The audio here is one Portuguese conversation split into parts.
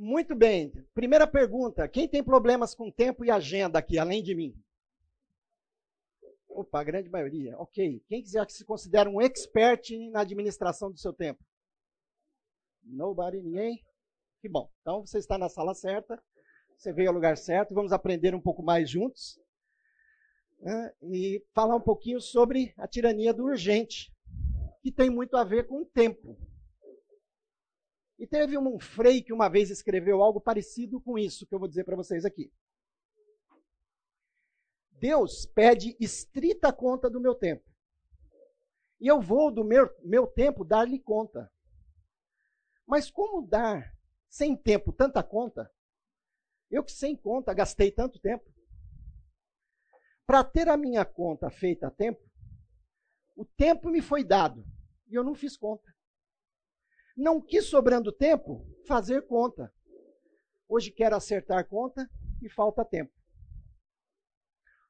Muito bem. Primeira pergunta. Quem tem problemas com tempo e agenda aqui, além de mim? Opa, a grande maioria. Ok. Quem quiser que se considera um expert na administração do seu tempo? Nobody, ninguém? Que bom. Então, você está na sala certa, você veio ao lugar certo, vamos aprender um pouco mais juntos, né, e falar um pouquinho sobre a tirania do urgente, que tem muito a ver com o tempo. E teve um Frei que uma vez escreveu algo parecido com isso, que eu vou dizer para vocês aqui. Deus pede estrita conta do meu tempo. E eu vou do meu tempo dar-lhe conta. Mas como dar, sem tempo, tanta conta? Eu que sem conta gastei tanto tempo. Para ter a minha conta feita a tempo, o tempo me foi dado e eu não fiz conta. Não quis, sobrando tempo, fazer conta. Hoje quero acertar conta e falta tempo.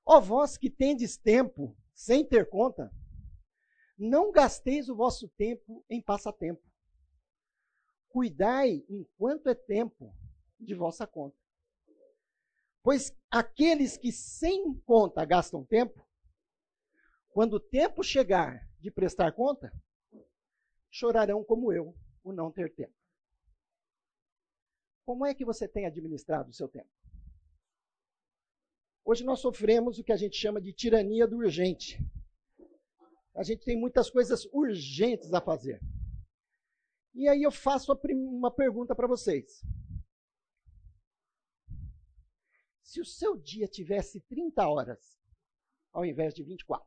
Ó vós que tendes tempo sem ter conta, não gasteis o vosso tempo em passatempo. Cuidai, enquanto é tempo, de vossa conta. Pois aqueles que sem conta gastam tempo, quando o tempo chegar de prestar conta, chorarão como eu o não ter tempo. Como é que você tem administrado o seu tempo? Hoje nós sofremos o que a gente chama de tirania do urgente. A gente tem muitas coisas urgentes a fazer. E aí eu faço uma pergunta para vocês. Se o seu dia tivesse 30 horas, ao invés de 24,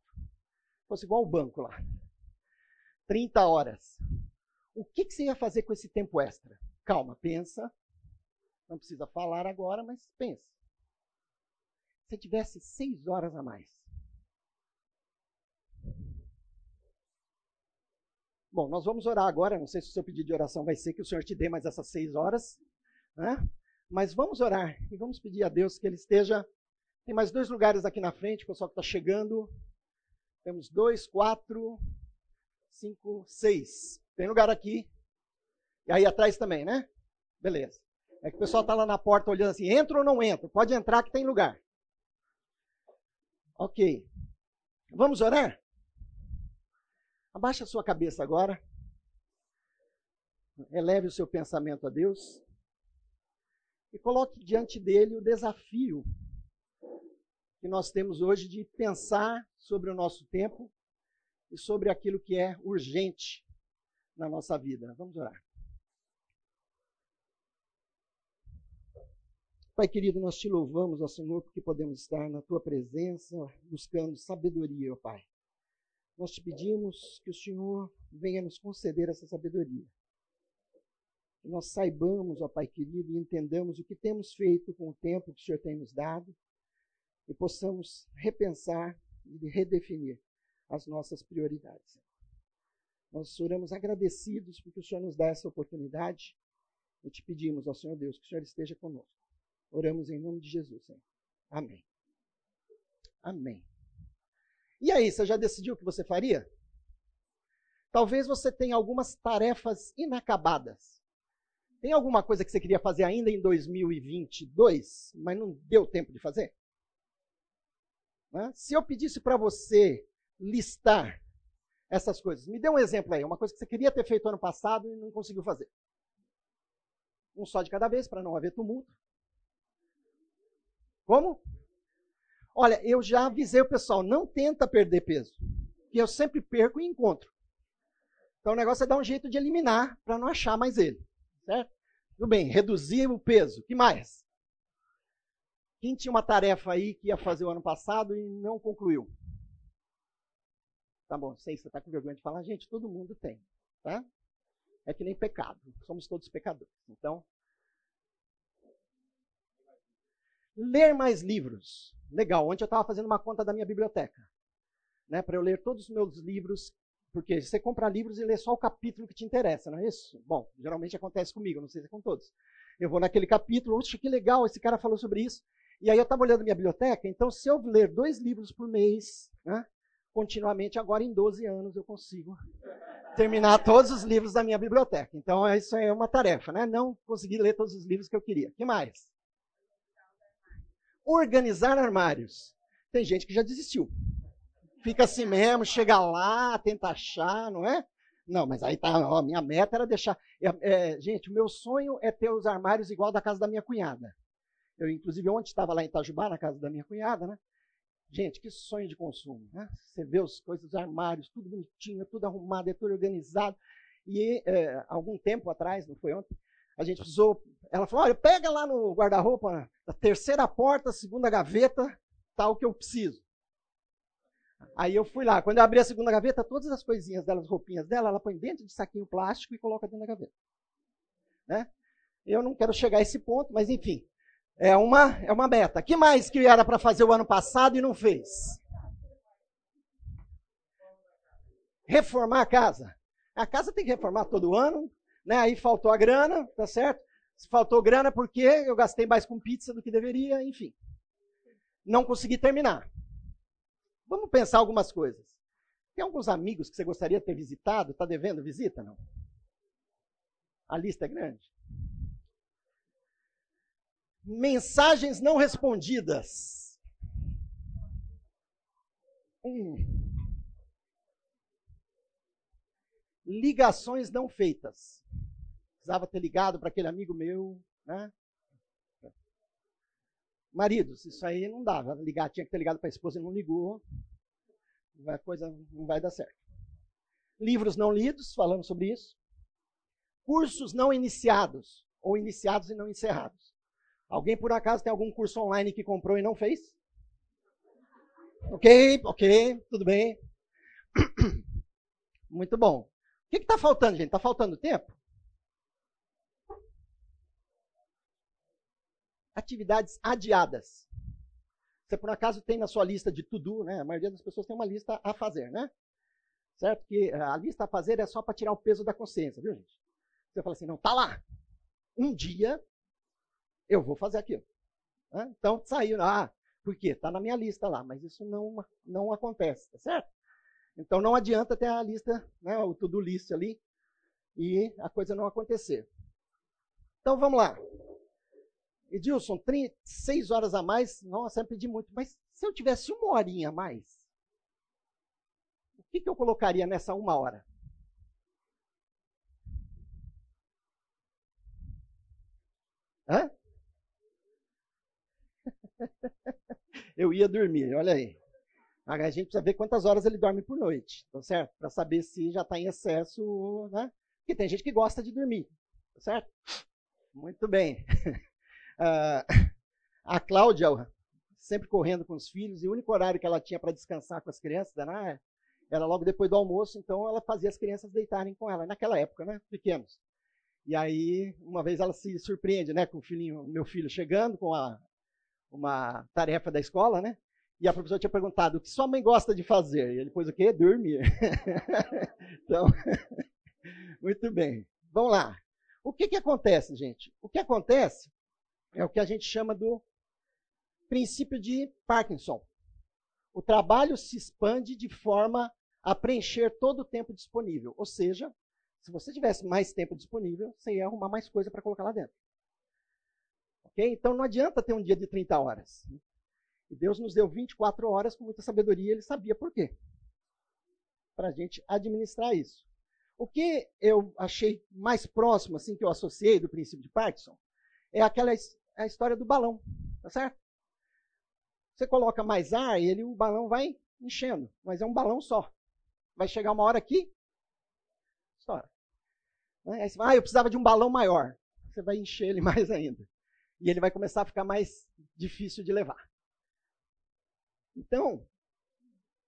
fosse igual ao banco lá, 30 horas, o que você ia fazer com esse tempo extra? Calma, pensa. Não precisa falar agora, mas pensa. Se tivesse 6 horas a mais. Bom, nós vamos orar agora, não sei se o seu pedido de oração vai ser que o Senhor te dê mais essas 6 horas, né? Mas vamos orar e vamos pedir a Deus que Ele esteja... Tem mais 2 lugares aqui na frente, o pessoal que está chegando. Temos 2, 4, 5, 6. Tem lugar aqui. E aí atrás também, né? Beleza. É que o pessoal está lá na porta olhando assim, entra ou não entra? Pode entrar que tem lugar. Ok. Vamos orar? Abaixa a sua cabeça agora. Eleve o seu pensamento a Deus. E coloque diante dele o desafio que nós temos hoje de pensar sobre o nosso tempo e sobre aquilo que é urgente na nossa vida. Vamos orar. Pai querido, nós te louvamos, ó Senhor, porque podemos estar na tua presença buscando sabedoria, ó Pai. Nós te pedimos que o Senhor venha nos conceder essa sabedoria. Que nós saibamos, ó Pai querido, e entendamos o que temos feito com o tempo que o Senhor tem nos dado e possamos repensar e redefinir as nossas prioridades. Nós oramos agradecidos porque o Senhor nos dá essa oportunidade e te pedimos, ó Senhor Deus, que o Senhor esteja conosco. Oramos em nome de Jesus, Senhor. Amém. Amém. E aí, você já decidiu o que você faria? Talvez você tenha algumas tarefas inacabadas. Tem alguma coisa que você queria fazer ainda em 2022, mas não deu tempo de fazer? Né? Se eu pedisse para você listar essas coisas, me dê um exemplo aí, uma coisa que você queria ter feito ano passado e não conseguiu fazer. Um só de cada vez, para não haver tumulto. Como? Olha, eu já avisei o pessoal, não tenta perder peso, que eu sempre perco e encontro. Então o negócio é dar um jeito de eliminar para não achar mais ele, certo? Tudo bem, reduzir o peso. O que mais? Quem tinha uma tarefa aí que ia fazer o ano passado e não concluiu? Tá bom, sei que você está com vergonha de falar, gente, todo mundo tem, tá? É que nem pecado, somos todos pecadores. Então, ler mais livros. Legal, ontem eu estava fazendo uma conta da minha biblioteca, né, para eu ler todos os meus livros, porque você compra livros e lê só o capítulo que te interessa, não é isso? Bom, geralmente acontece comigo, não sei se é com todos. Eu vou naquele capítulo, oxe, que legal, esse cara falou sobre isso, e aí eu estava olhando a minha biblioteca, então se eu ler 2 livros por mês, né, continuamente, agora em 12 anos eu consigo terminar todos os livros da minha biblioteca. Então, isso é uma tarefa, né? Não consegui ler todos os livros que eu queria. O que mais? Organizar armários. Tem gente que já desistiu. Fica assim mesmo, chega lá, tenta achar, não é? Não, mas aí tá, ó, minha meta era deixar... gente, o meu sonho é ter os armários igual da casa da minha cunhada. Eu, inclusive, ontem estava lá em Itajubá, na casa da minha cunhada, né? Gente, que sonho de consumo, né? Você vê as coisas, os armários, tudo bonitinho, tudo arrumado, é tudo organizado. E algum tempo atrás, não foi ontem, a gente precisou... Ela falou, olha, pega lá no guarda-roupa, na terceira porta, segunda gaveta, tá o que eu preciso. Aí eu fui lá. Quando eu abri a segunda gaveta, todas as coisinhas dela, as roupinhas dela, ela põe dentro de saquinho plástico e coloca dentro da gaveta. Né? Eu não quero chegar a esse ponto, mas enfim, é uma meta. O que mais que era para fazer o ano passado e não fez? Reformar a casa. A casa tem que reformar todo ano, né? Aí faltou a grana, tá certo? Faltou grana porque eu gastei mais com pizza do que deveria, enfim. Não consegui terminar. Vamos pensar algumas coisas. Tem alguns amigos que você gostaria de ter visitado? Está devendo visita, não? A lista é grande. Mensagens não respondidas. Ligações não feitas. Precisava ter ligado para aquele amigo meu, né? Maridos, isso aí não dava. Ligar, tinha que ter ligado para a esposa e não ligou. A coisa não vai dar certo. Livros não lidos, falamos sobre isso. Cursos não iniciados, ou iniciados e não encerrados. Alguém, por acaso, tem algum curso online que comprou e não fez? Ok, tudo bem. Muito bom. O que está faltando, gente? Está faltando tempo? Atividades adiadas. Você, por acaso, tem na sua lista de to-do, né? A maioria das pessoas tem uma lista a fazer, né? Certo? Que a lista a fazer é só para tirar o peso da consciência, viu, gente? Você fala assim, não, tá lá. Um dia eu vou fazer aquilo. Né? Então, saiu. Ah, por quê? Tá na minha lista lá, mas isso não acontece, tá certo? Então, não adianta ter a lista, né, o to-do list ali, e a coisa não acontecer. Então, vamos lá. Edilson, 6 horas a mais, nossa, eu pedi muito. Mas se eu tivesse uma horinha a mais, o que eu colocaria nessa uma hora? Hã? Eu ia dormir, olha aí. A gente precisa ver quantas horas ele dorme por noite, tá certo? Para saber se já está em excesso, né? Porque tem gente que gosta de dormir, tá certo? Muito bem. A Cláudia, sempre correndo com os filhos, e o único horário que ela tinha para descansar com as crianças era logo depois do almoço, então ela fazia as crianças deitarem com ela, naquela época, né, pequenos. E aí, uma vez ela se surpreende, né, com o filhinho, meu filho chegando com uma tarefa da escola, né, e a professora tinha perguntado, o que sua mãe gosta de fazer? E ele pôs o quê? Dormir. Então, muito bem. Vamos lá. O que acontece, gente? O que acontece... é o que a gente chama do princípio de Parkinson. O trabalho se expande de forma a preencher todo o tempo disponível. Ou seja, se você tivesse mais tempo disponível, você ia arrumar mais coisa para colocar lá dentro. Okay? Então não adianta ter um dia de 30 horas. E Deus nos deu 24 horas com muita sabedoria, ele sabia por quê. Para a gente administrar isso. O que eu achei mais próximo, assim, que eu associei do princípio de Parkinson, é a história do balão, tá certo? Você coloca mais ar e o balão vai enchendo, mas é um balão só. Vai chegar uma hora aqui, estoura. Aí você fala, eu precisava de um balão maior. Você vai encher ele mais ainda. E ele vai começar a ficar mais difícil de levar. Então,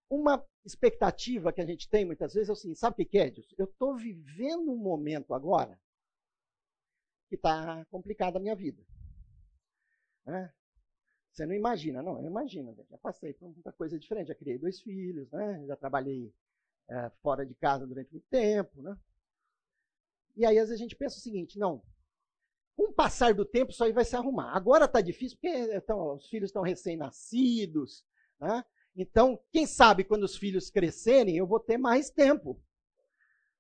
uma expectativa que a gente tem muitas vezes é assim, sabe o que é, Edilson? Eu estou vivendo um momento agora que está complicada a minha vida. Né? Você não imagina, não? Eu imagino. Já passei por muita coisa diferente. Já criei 2 filhos, né? Já trabalhei fora de casa durante muito tempo. Né? E aí, às vezes, a gente pensa o seguinte, não, com o passar do tempo, isso aí vai se arrumar. Agora está difícil porque os filhos estão recém-nascidos. Né? Então, quem sabe, quando os filhos crescerem, eu vou ter mais tempo.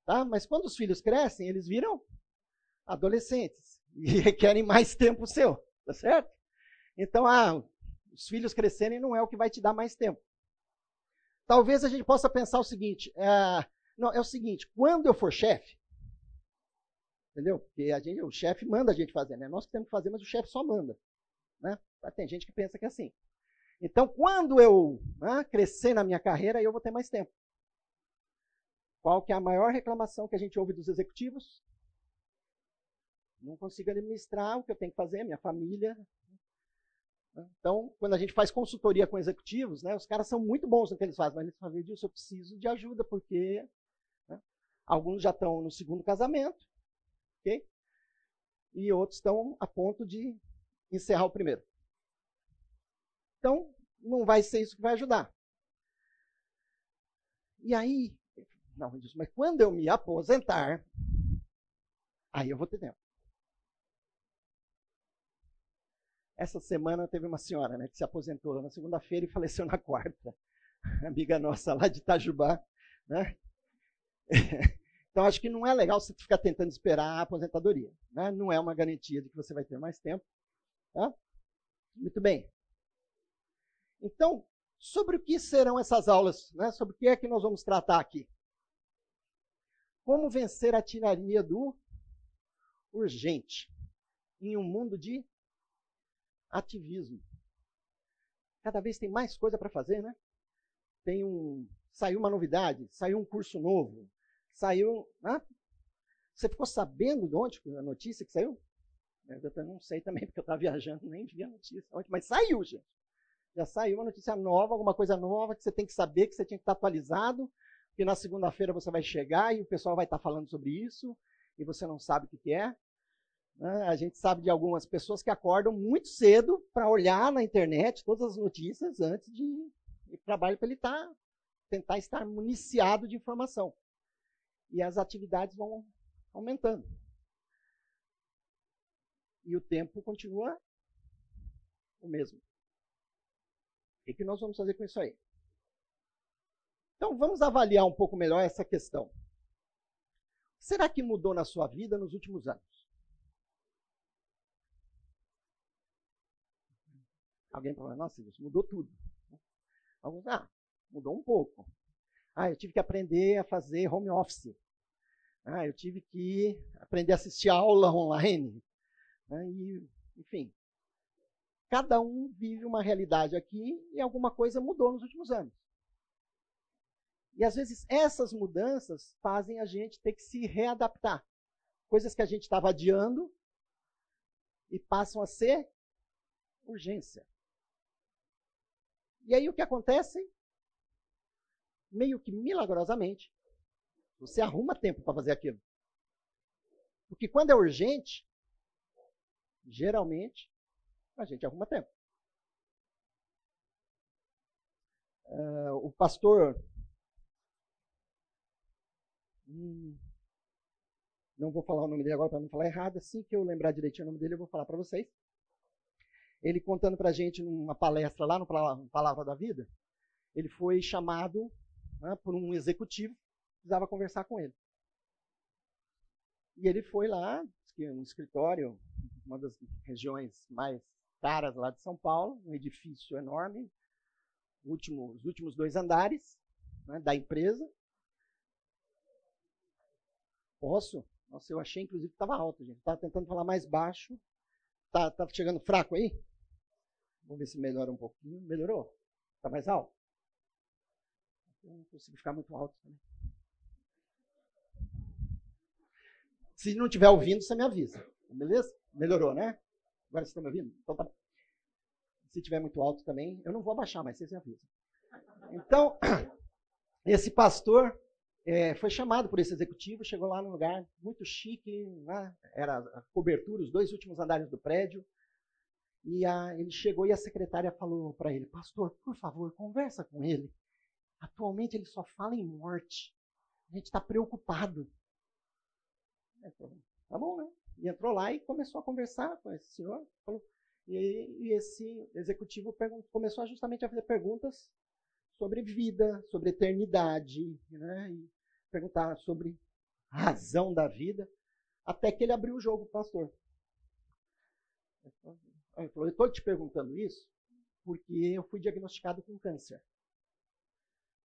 Tá? Mas quando os filhos crescem, eles viram adolescentes e requerem mais tempo seu, tá certo? Então, os filhos crescerem não é o que vai te dar mais tempo. Talvez a gente possa pensar o seguinte, quando eu for chefe, entendeu? Porque o chefe manda a gente fazer, né? Nós que temos que fazer, mas o chefe só manda, né? Tem gente que pensa que é assim. Então, quando eu crescer na minha carreira, eu vou ter mais tempo. Qual que é a maior reclamação que a gente ouve dos executivos? Não consigo administrar o que eu tenho que fazer, minha família. Então, quando a gente faz consultoria com executivos, né, os caras são muito bons no que eles fazem, mas eles falam disso, eu preciso de ajuda, porque alguns já estão no segundo casamento, okay? E outros estão a ponto de encerrar o primeiro. Então, não vai ser isso que vai ajudar. E aí, mas quando eu me aposentar, aí eu vou ter tempo. Essa semana teve uma senhora, né, que se aposentou na segunda-feira e faleceu na quarta. Amiga nossa lá de Itajubá, né? Então, acho que não é legal você ficar tentando esperar a aposentadoria, né? Não é uma garantia de que você vai ter mais tempo. Tá? Muito bem. Então, sobre o que serão essas aulas, né? Sobre o que é que nós vamos tratar aqui? Como vencer a tirania do urgente em um mundo de ativismo. Cada vez tem mais coisa para fazer, né? Saiu uma novidade, saiu um curso novo, saiu... Né? Você ficou sabendo de onde a notícia que saiu? Eu não sei também, porque eu estava viajando, nem vi a notícia. Mas saiu, gente. Já saiu uma notícia nova, alguma coisa nova que você tem que saber, que você tinha que estar atualizado, porque na segunda-feira você vai chegar e o pessoal vai estar falando sobre isso, e você não sabe o que é. A gente sabe de algumas pessoas que acordam muito cedo para olhar na internet todas as notícias antes de ir para o trabalho para ele tentar estar municiado de informação. E as atividades vão aumentando. E o tempo continua o mesmo. O que nós vamos fazer com isso aí? Então, vamos avaliar um pouco melhor essa questão. Será que mudou na sua vida nos últimos anos? Alguém fala, nossa, isso mudou tudo. Alguns, mudou um pouco. Eu tive que aprender a fazer home office. Eu tive que aprender a assistir aula online. E, enfim. Cada um vive uma realidade aqui e alguma coisa mudou nos últimos anos. E às vezes essas mudanças fazem a gente ter que se readaptar. Coisas que a gente estava adiando e passam a ser urgência. E aí o que acontece? Meio que milagrosamente, você arruma tempo para fazer aquilo. Porque quando é urgente, geralmente, a gente arruma tempo. O pastor... não vou falar o nome dele agora para não falar errado. Assim que eu lembrar direitinho o nome dele, eu vou falar para vocês. Ele contando para a gente numa palestra lá no Palavra da Vida, ele foi chamado por um executivo que precisava conversar com ele. E ele foi lá, um escritório, uma das regiões mais caras lá de São Paulo, um edifício enorme, os últimos 2 andares, né, da empresa. Posso? Nossa, eu achei inclusive que estava alto, gente. Estava tentando falar mais baixo. Tá chegando fraco aí? Vamos ver se melhora um pouquinho. Melhorou? Está mais alto? Eu não consigo ficar muito alto também. Se não estiver ouvindo, você me avisa. Beleza? Melhorou, né? Agora vocês estão me ouvindo? Então tá bom. Se estiver muito alto também, eu não vou abaixar, mas vocês me avisam. Então, esse pastor foi chamado por esse executivo, chegou lá num lugar muito chique, né? Era a cobertura, os 2 últimos andares do prédio, e ele chegou e a secretária falou para ele, pastor, por favor, conversa com ele. Atualmente ele só fala em morte. A gente está preocupado. Tá bom, né? E entrou lá e começou a conversar com esse senhor. Falou, e esse executivo começou justamente a fazer perguntas sobre vida, sobre eternidade, né? E perguntar sobre razão da vida, até que ele abriu o jogo, pastor. Ele falou, eu estou te perguntando isso porque eu fui diagnosticado com câncer.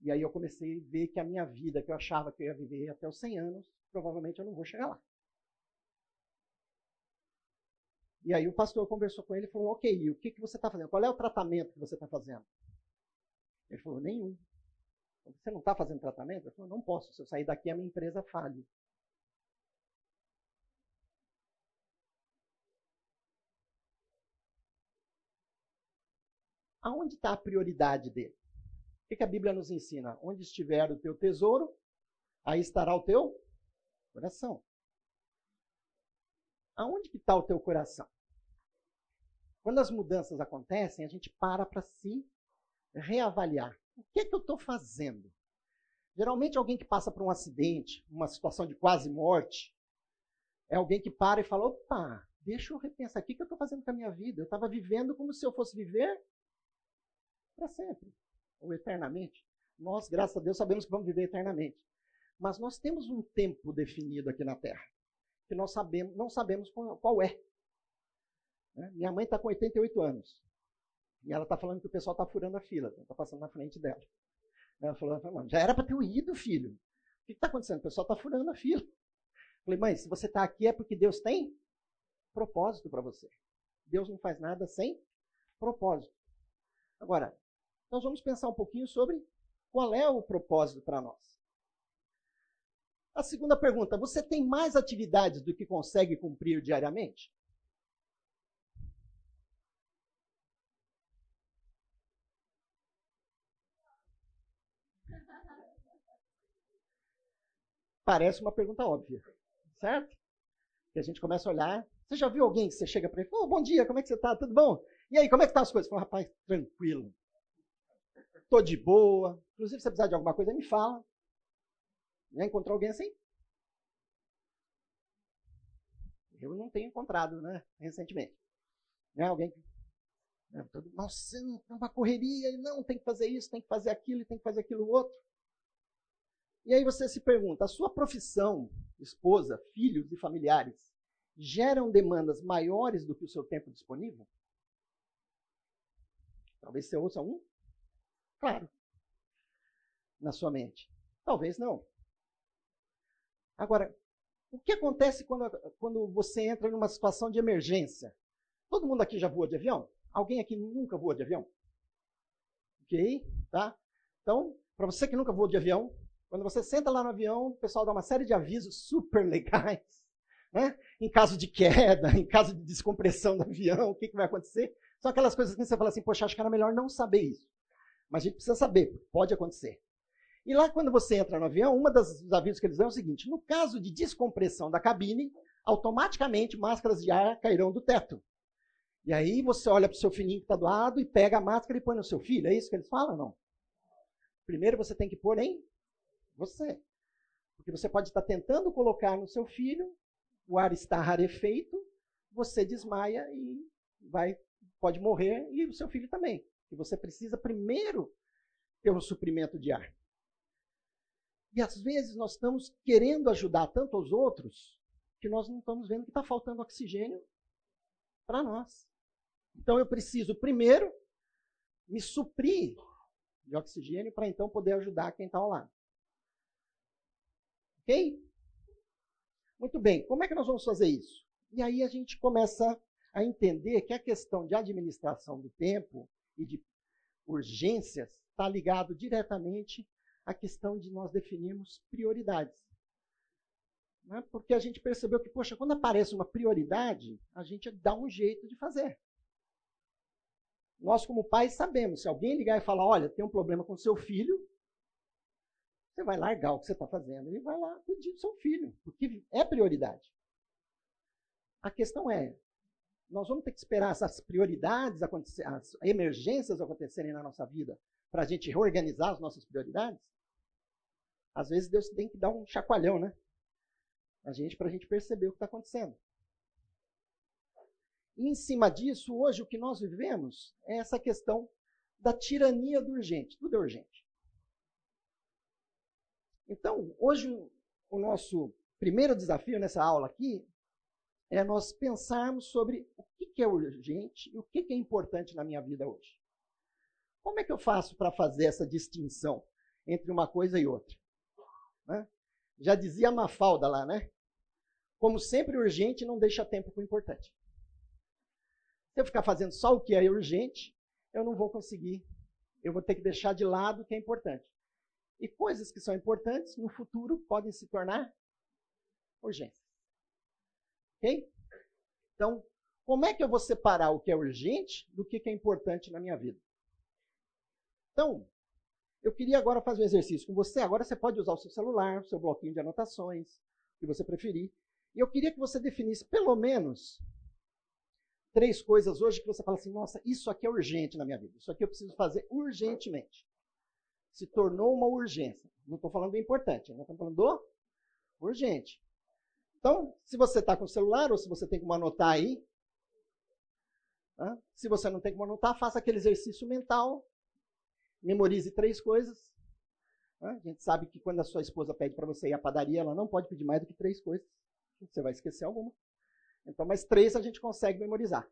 E aí eu comecei a ver que a minha vida, que eu achava que eu ia viver até os 100 anos, provavelmente eu não vou chegar lá. E aí o pastor conversou com ele e falou, ok, e o que você está fazendo? Qual é o tratamento que você está fazendo? Ele falou, nenhum. Você não está fazendo tratamento? Ele falou, não posso. Se eu sair daqui, a minha empresa falha. Aonde está a prioridade dele? O que a Bíblia nos ensina? Onde estiver o teu tesouro, aí estará o teu coração. Aonde que está o teu coração? Quando as mudanças acontecem, a gente para se reavaliar. O que é que eu estou fazendo? Geralmente alguém que passa por um acidente, uma situação de quase morte, é alguém que para e fala, opa, deixa eu repensar, o que eu estou fazendo com a minha vida? Eu estava vivendo como se eu fosse viver para sempre. Ou eternamente. Nós, graças a Deus, sabemos que vamos viver eternamente. Mas nós temos um tempo definido aqui na Terra, que nós sabemos, não sabemos qual é. Minha mãe está com 88 anos. E ela está falando que o pessoal está furando a fila, está passando na frente dela. Ela falou, já era para ter ido, filho. O que está acontecendo? O pessoal está furando a fila. Eu falei, mãe, se você está aqui é porque Deus tem propósito para você. Deus não faz nada sem propósito. Agora, nós vamos pensar um pouquinho sobre qual é o propósito para nós. A segunda pergunta, você tem mais atividades do que consegue cumprir diariamente? Parece uma pergunta óbvia, certo? Que a gente começa a olhar, você já viu alguém que você chega para ele e fala, oh, bom dia, como é que você está? Tudo bom? E aí, como é que estão as coisas? Fala, rapaz, tranquilo. Estou de boa. Inclusive, se você precisar de alguma coisa, me fala. Já encontrou alguém assim? Eu não tenho encontrado, né? Recentemente. Né? Alguém que... Nossa, é uma correria. Não, tem que fazer isso, tem que fazer aquilo, tem que fazer aquilo outro. E aí você se pergunta, a sua profissão, esposa, filhos e familiares, geram demandas maiores do que o seu tempo disponível? Talvez você ouça um. Claro, na sua mente. Talvez não. Agora, o que acontece quando você entra numa situação de emergência? Todo mundo aqui já voa de avião? Alguém aqui nunca voa de avião? Ok? Tá? Então, para você que nunca voa de avião, quando você senta lá no avião, o pessoal dá uma série de avisos super legais, né? Em caso de queda, em caso de descompressão do avião, o que vai acontecer? São aquelas coisas que você fala assim, poxa, acho que era melhor não saber isso. Mas a gente precisa saber, pode acontecer. E lá quando você entra no avião, uma dos avisos que eles dão é o seguinte, no caso de descompressão da cabine, automaticamente máscaras de ar cairão do teto. E aí você olha para o seu filhinho que está do lado e pega a máscara e põe no seu filho, é isso que eles falam ou não? Primeiro você tem que pôr em você. Porque você pode estar tentando colocar no seu filho, o ar está rarefeito, você desmaia e pode morrer e o seu filho também. Que você precisa primeiro ter um suprimento de ar. E às vezes nós estamos querendo ajudar tanto aos outros que nós não estamos vendo que está faltando oxigênio para nós. Então eu preciso primeiro me suprir de oxigênio para então poder ajudar quem está ao lado. Ok? Muito bem, como é que nós vamos fazer isso? E aí a gente começa a entender que a questão de administração do tempo e de urgências, está ligado diretamente à questão de nós definirmos prioridades. Né? Porque a gente percebeu que, poxa, quando aparece uma prioridade, a gente dá um jeito de fazer. Nós, como pais, sabemos, se alguém ligar e falar, olha, tem um problema com seu filho, você vai largar o que você está fazendo e vai lá pedir o seu filho, porque é prioridade. A questão é, nós vamos ter que esperar essas prioridades acontecerem, as emergências acontecerem na nossa vida, para a gente reorganizar as nossas prioridades? Às vezes Deus tem que dar um chacoalhão, né? Para a gente perceber o que está acontecendo. E em cima disso, hoje o que nós vivemos é essa questão da tirania do urgente. Tudo é urgente. Então, hoje o nosso primeiro desafio nessa aula aqui é nós pensarmos sobre o que é urgente e o que é importante na minha vida hoje. Como é que eu faço para fazer essa distinção entre uma coisa e outra? Né? Já dizia Mafalda lá, né? Como sempre, urgente não deixa tempo para o importante. Se eu ficar fazendo só o que é urgente, eu não vou conseguir. Eu vou ter que deixar de lado o que é importante. E coisas que são importantes, no futuro, podem se tornar urgências. Ok? Então, como é que eu vou separar o que é urgente do que é importante na minha vida? Então, eu queria agora fazer um exercício com você. Agora você pode usar o seu celular, o seu bloquinho de anotações, o que você preferir. E eu queria que você definisse pelo menos 3 coisas hoje que você fala assim, nossa, isso aqui é urgente na minha vida. Isso aqui eu preciso fazer urgentemente. Se tornou uma urgência. Não estou falando do importante, não estou falando do urgente. Então, se você está com o celular ou se você tem como anotar aí, se você não tem como anotar, faça aquele exercício mental. Memorize 3 coisas. A gente sabe que quando a sua esposa pede para você ir à padaria, ela não pode pedir mais do que 3 coisas. Você vai esquecer alguma. Então, mais 3 a gente consegue memorizar.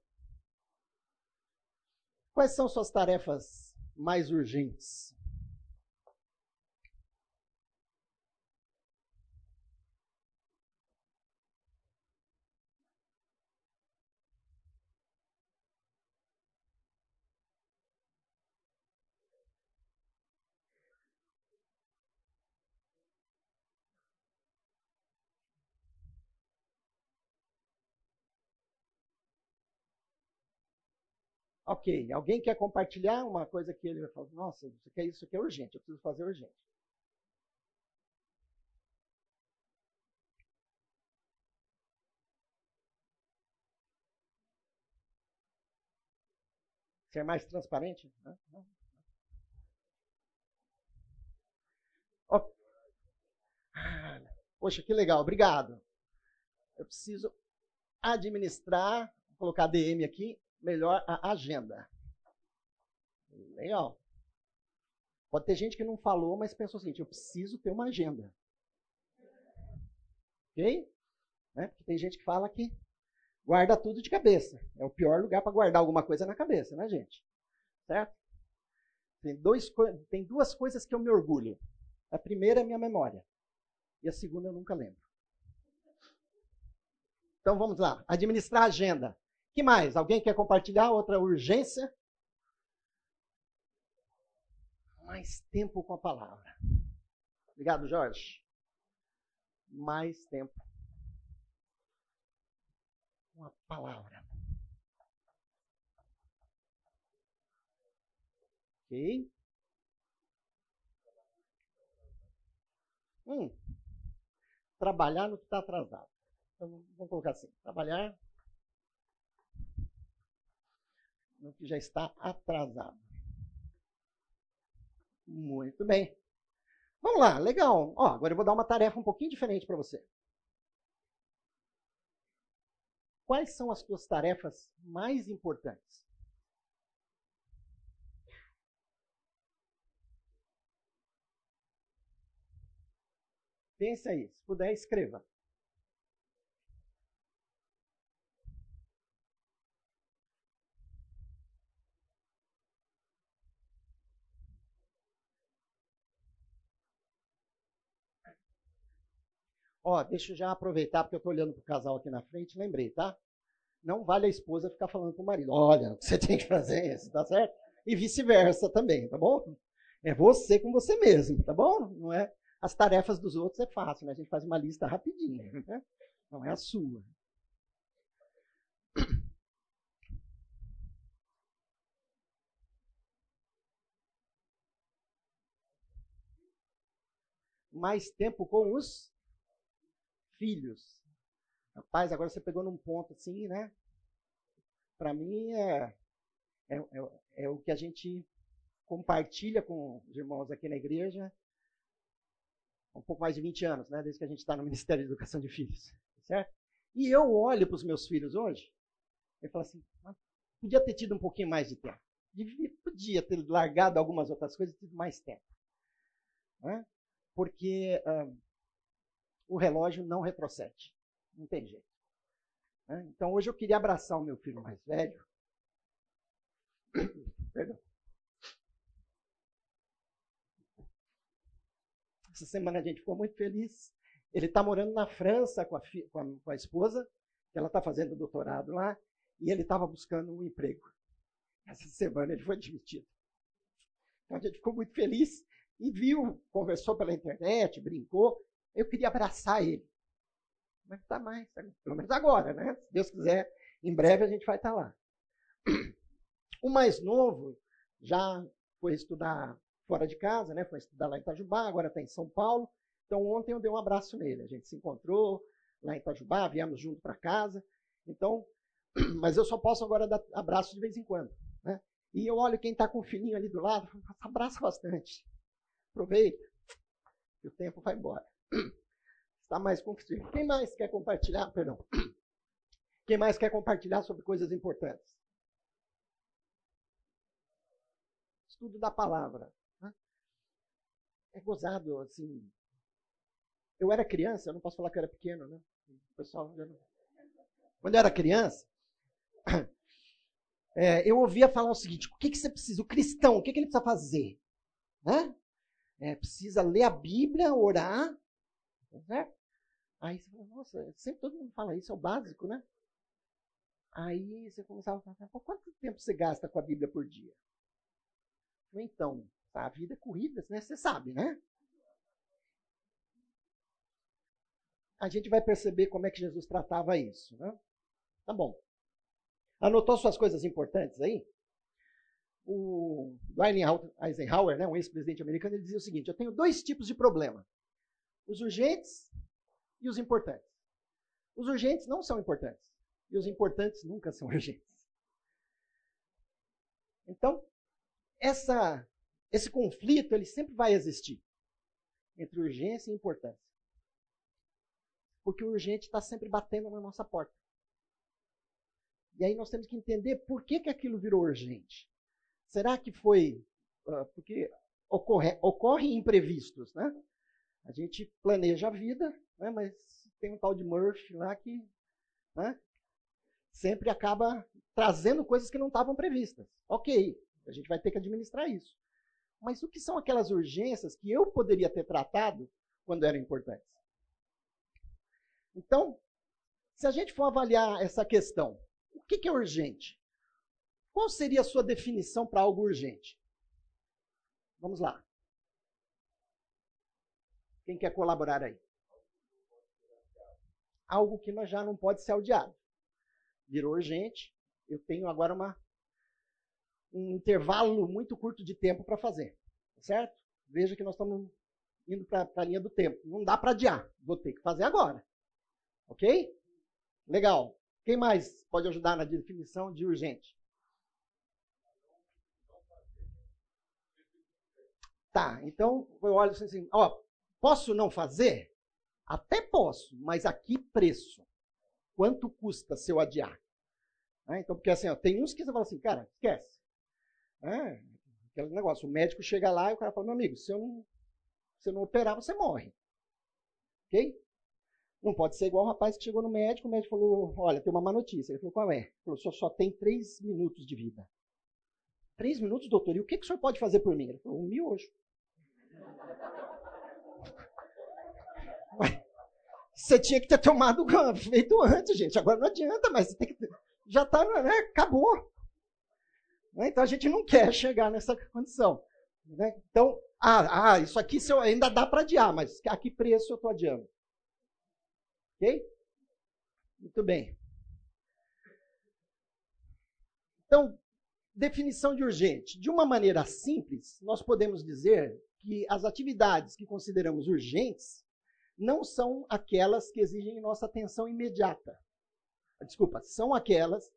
Quais são suas tarefas mais urgentes? Ok, alguém quer compartilhar uma coisa que ele vai falar, nossa, isso aqui é urgente, eu preciso fazer urgente. Ser mais transparente? Não. Oh. Ah, poxa, que legal, obrigado. Eu preciso administrar, vou colocar DM aqui, melhor a agenda. Legal. Pode ter gente que não falou, mas pensou assim, eu preciso ter uma agenda. Ok? Né? Porque tem gente que fala que guarda tudo de cabeça. É o pior lugar para guardar alguma coisa na cabeça, né, gente? Certo? Tem 2 coisas que eu me orgulho. A primeira é minha memória. E a segunda eu nunca lembro. Então vamos lá. Administrar a agenda. O que mais? Alguém quer compartilhar outra urgência? Mais tempo com a palavra. Obrigado, Jorge. Mais tempo com a palavra. Ok? Trabalhar no que está atrasado. Então, vamos colocar assim. Trabalhar no que já está atrasado. Muito bem. Vamos lá, legal. Ó, agora eu vou dar uma tarefa um pouquinho diferente para você. Quais são as suas tarefas mais importantes? Pensa aí, se puder, escreva. Ó, deixa eu já aproveitar, porque eu estou olhando para o casal aqui na frente, lembrei, tá? Não vale a esposa ficar falando com o marido, olha, você tem que fazer isso, tá certo? E vice-versa também, tá bom? É você com você mesmo, tá bom? Não é? As tarefas dos outros é fácil, né? A gente faz uma lista rapidinho, né? Não é a sua. Mais tempo com os filhos. Rapaz, agora você pegou num ponto assim, né? Para mim é o que a gente compartilha com os irmãos aqui na igreja há um pouco mais de 20 anos, né? Desde que a gente está no Ministério de Educação de Filhos, certo? E eu olho para os meus filhos hoje e falo assim, podia ter tido um pouquinho mais de tempo. Podia ter largado algumas outras coisas e tido mais tempo. Né? Porque o relógio não retrocede. Não tem jeito. Então, hoje eu queria abraçar o meu filho mais velho. Perdão. Essa semana a gente ficou muito feliz. Ele está morando na França com a esposa, ela está fazendo doutorado lá, e ele estava buscando um emprego. Essa semana ele foi demitido. Então a gente ficou muito feliz e viu, conversou pela internet, brincou. Eu queria abraçar ele. Mas está mais, pelo menos agora, né? Se Deus quiser, em breve a gente vai estar lá. O mais novo já foi estudar fora de casa, né? Foi estudar lá em Itajubá, agora está em São Paulo. Então ontem eu dei um abraço nele. A gente se encontrou lá em Itajubá, viemos junto para casa. Então, mas eu só posso agora dar abraço de vez em quando, né? E eu olho quem está com o filhinho ali do lado, abraça bastante. Aproveita, que o tempo vai embora. Está mais confuso. Quem mais quer compartilhar? Perdão. Quem mais quer compartilhar sobre coisas importantes? Estudo da palavra. Né? É gozado, assim. Eu era criança, eu não posso falar que eu era pequeno, né? O pessoal já não... Quando eu era criança, eu ouvia falar o seguinte: o que, que você precisa? O cristão, o que, que ele precisa fazer? Né? Precisa ler a Bíblia, orar. Né? Aí você fala, nossa, sempre todo mundo fala isso, é o básico, né? Aí você começava a falar, quanto tempo você gasta com a Bíblia por dia? Então, a vida é corrida, né? Você sabe, né? A gente vai perceber como é que Jesus tratava isso, né? Tá bom. Anotou suas coisas importantes aí? O Eisenhower, né, um ex-presidente americano, ele dizia o seguinte: eu tenho dois tipos de problema. Os urgentes e os importantes. Os urgentes não são importantes. E os importantes nunca são urgentes. Então, esse conflito, ele sempre vai existir. Entre urgência e importância. Porque o urgente está sempre batendo na nossa porta. E aí nós temos que entender por que, que aquilo virou urgente. Será que foi... porque ocorrem imprevistos, né? A gente planeja a vida, né, mas tem um tal de Murphy lá que, né, sempre acaba trazendo coisas que não estavam previstas. Ok, a gente vai ter que administrar isso. Mas o que são aquelas urgências que eu poderia ter tratado quando eram importantes? Então, se a gente for avaliar essa questão, o que é urgente? Qual seria a sua definição para algo urgente? Vamos lá. Quem quer colaborar aí? Algo que nós já não pode ser adiado. Virou urgente. Eu tenho agora um intervalo muito curto de tempo para fazer. Certo? Veja que nós estamos indo para a linha do tempo. Não dá para adiar. Vou ter que fazer agora. Ok? Legal. Quem mais pode ajudar na definição de urgente? Tá. Então, eu olho assim, ó. Posso não fazer? Até posso, mas a que preço? Quanto custa se eu adiar? Então, porque assim, ó, tem uns que você fala assim, cara, esquece. Aquele negócio, o médico chega lá e o cara fala, meu amigo, se eu não operar, você morre. Ok? Não pode ser igual o rapaz que chegou no médico, o médico falou, olha, tem uma má notícia. Ele falou, qual é? Ele falou, o senhor só tem 3 minutos de vida. 3 minutos, doutor, e o que, que o senhor pode fazer por mim? Ele falou, um miojo. Você tinha que ter tomado, feito antes, gente. Agora não adianta, mas você tem que, já está, né? Acabou. Então, a gente não quer chegar nessa condição. Então, isso aqui ainda dá para adiar, mas a que preço eu estou adiando? Ok? Muito bem. Então, definição de urgente. De uma maneira simples, nós podemos dizer que as atividades que consideramos urgentes não são aquelas que exigem nossa atenção imediata. Desculpa, são aquelas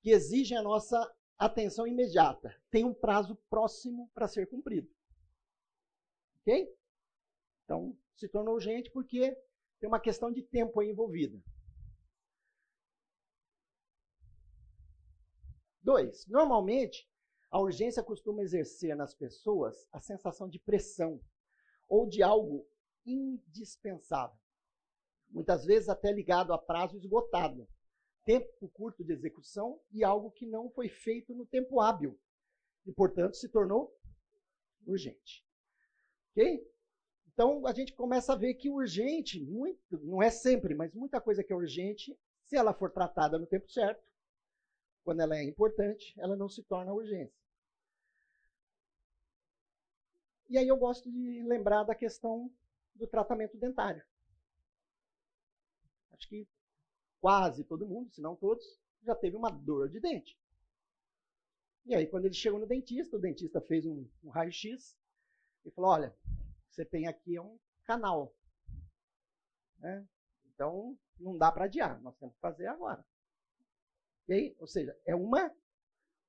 que exigem a nossa atenção imediata. Tem um prazo próximo para ser cumprido. Ok? Então, se tornou urgente porque tem uma questão de tempo aí envolvida. 2. Normalmente, a urgência costuma exercer nas pessoas a sensação de pressão ou de algo indispensável. muitas vezes até ligado a prazo esgotado, tempo curto de execução e algo que não foi feito no tempo hábil, e, portanto, se tornou urgente. Ok? Então, a gente começa a ver que urgente, não é sempre, mas muita coisa que é urgente, se ela for tratada no tempo certo, quando ela é importante, ela não se torna urgência. E aí eu gosto de lembrar da questão do tratamento dentário. Acho que quase todo mundo, se não todos, já teve uma dor de dente. E aí, quando ele chegou no dentista, o dentista fez um raio-x e falou, olha, você tem aqui um canal. Né? Então, não dá para adiar, nós temos que fazer agora. E aí, ou seja, é uma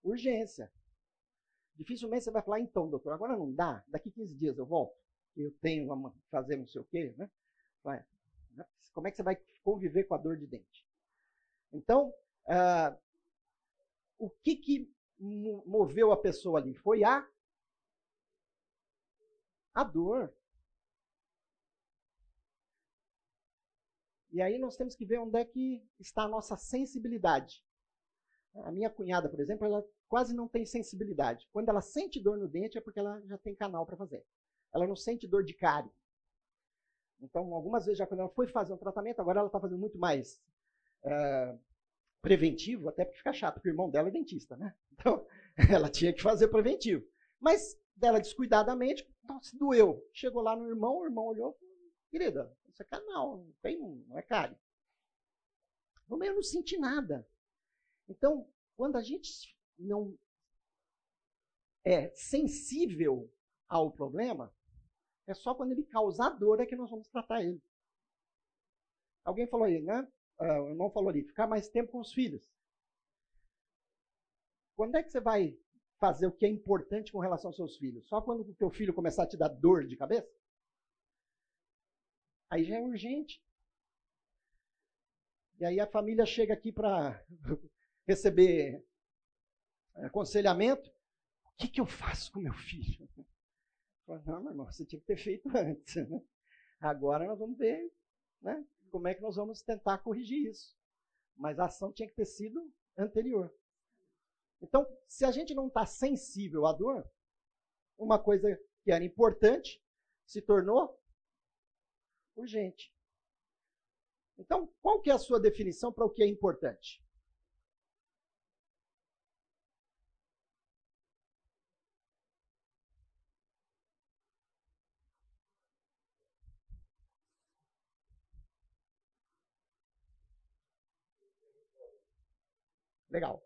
urgência. Dificilmente você vai falar, então, doutor, agora não dá, daqui 15 dias eu volto, eu tenho que fazer não sei o quê, né? Vai. Como é que você vai conviver com a dor de dente? Então, o que moveu a pessoa ali? Foi a dor. E aí nós temos que ver onde é que está a nossa sensibilidade. A minha cunhada, por exemplo, ela quase não tem sensibilidade. Quando ela sente dor no dente é porque ela já tem canal para fazer. Ela não sente dor de cárie. Então, algumas vezes, já quando ela foi fazer um tratamento, agora ela está fazendo muito mais preventivo, até porque fica chato, porque o irmão dela é dentista, né? Então, ela tinha que fazer preventivo. Mas, dela descuidadamente, se doeu. Chegou lá no irmão, o irmão olhou, querida, isso é canal, não é cárie. Eu não senti nada. Então, quando a gente não é sensível ao problema, é só quando ele causar dor é que nós vamos tratar ele. Alguém falou aí, né? O irmão falou ali, ficar mais tempo com os filhos. Quando é que você vai fazer o que é importante com relação aos seus filhos? Só quando o teu filho começar a te dar dor de cabeça? Aí já é urgente. E aí a família chega aqui para receber aconselhamento. O que eu faço com meu filho? Não, meu irmão, você tinha que ter feito antes. Né? Agora nós vamos ver, né, como é que nós vamos tentar corrigir isso. Mas a ação tinha que ter sido anterior. Então, se a gente não está sensível à dor, uma coisa que era importante se tornou urgente. Então, qual que é a sua definição para o que é importante? Legal.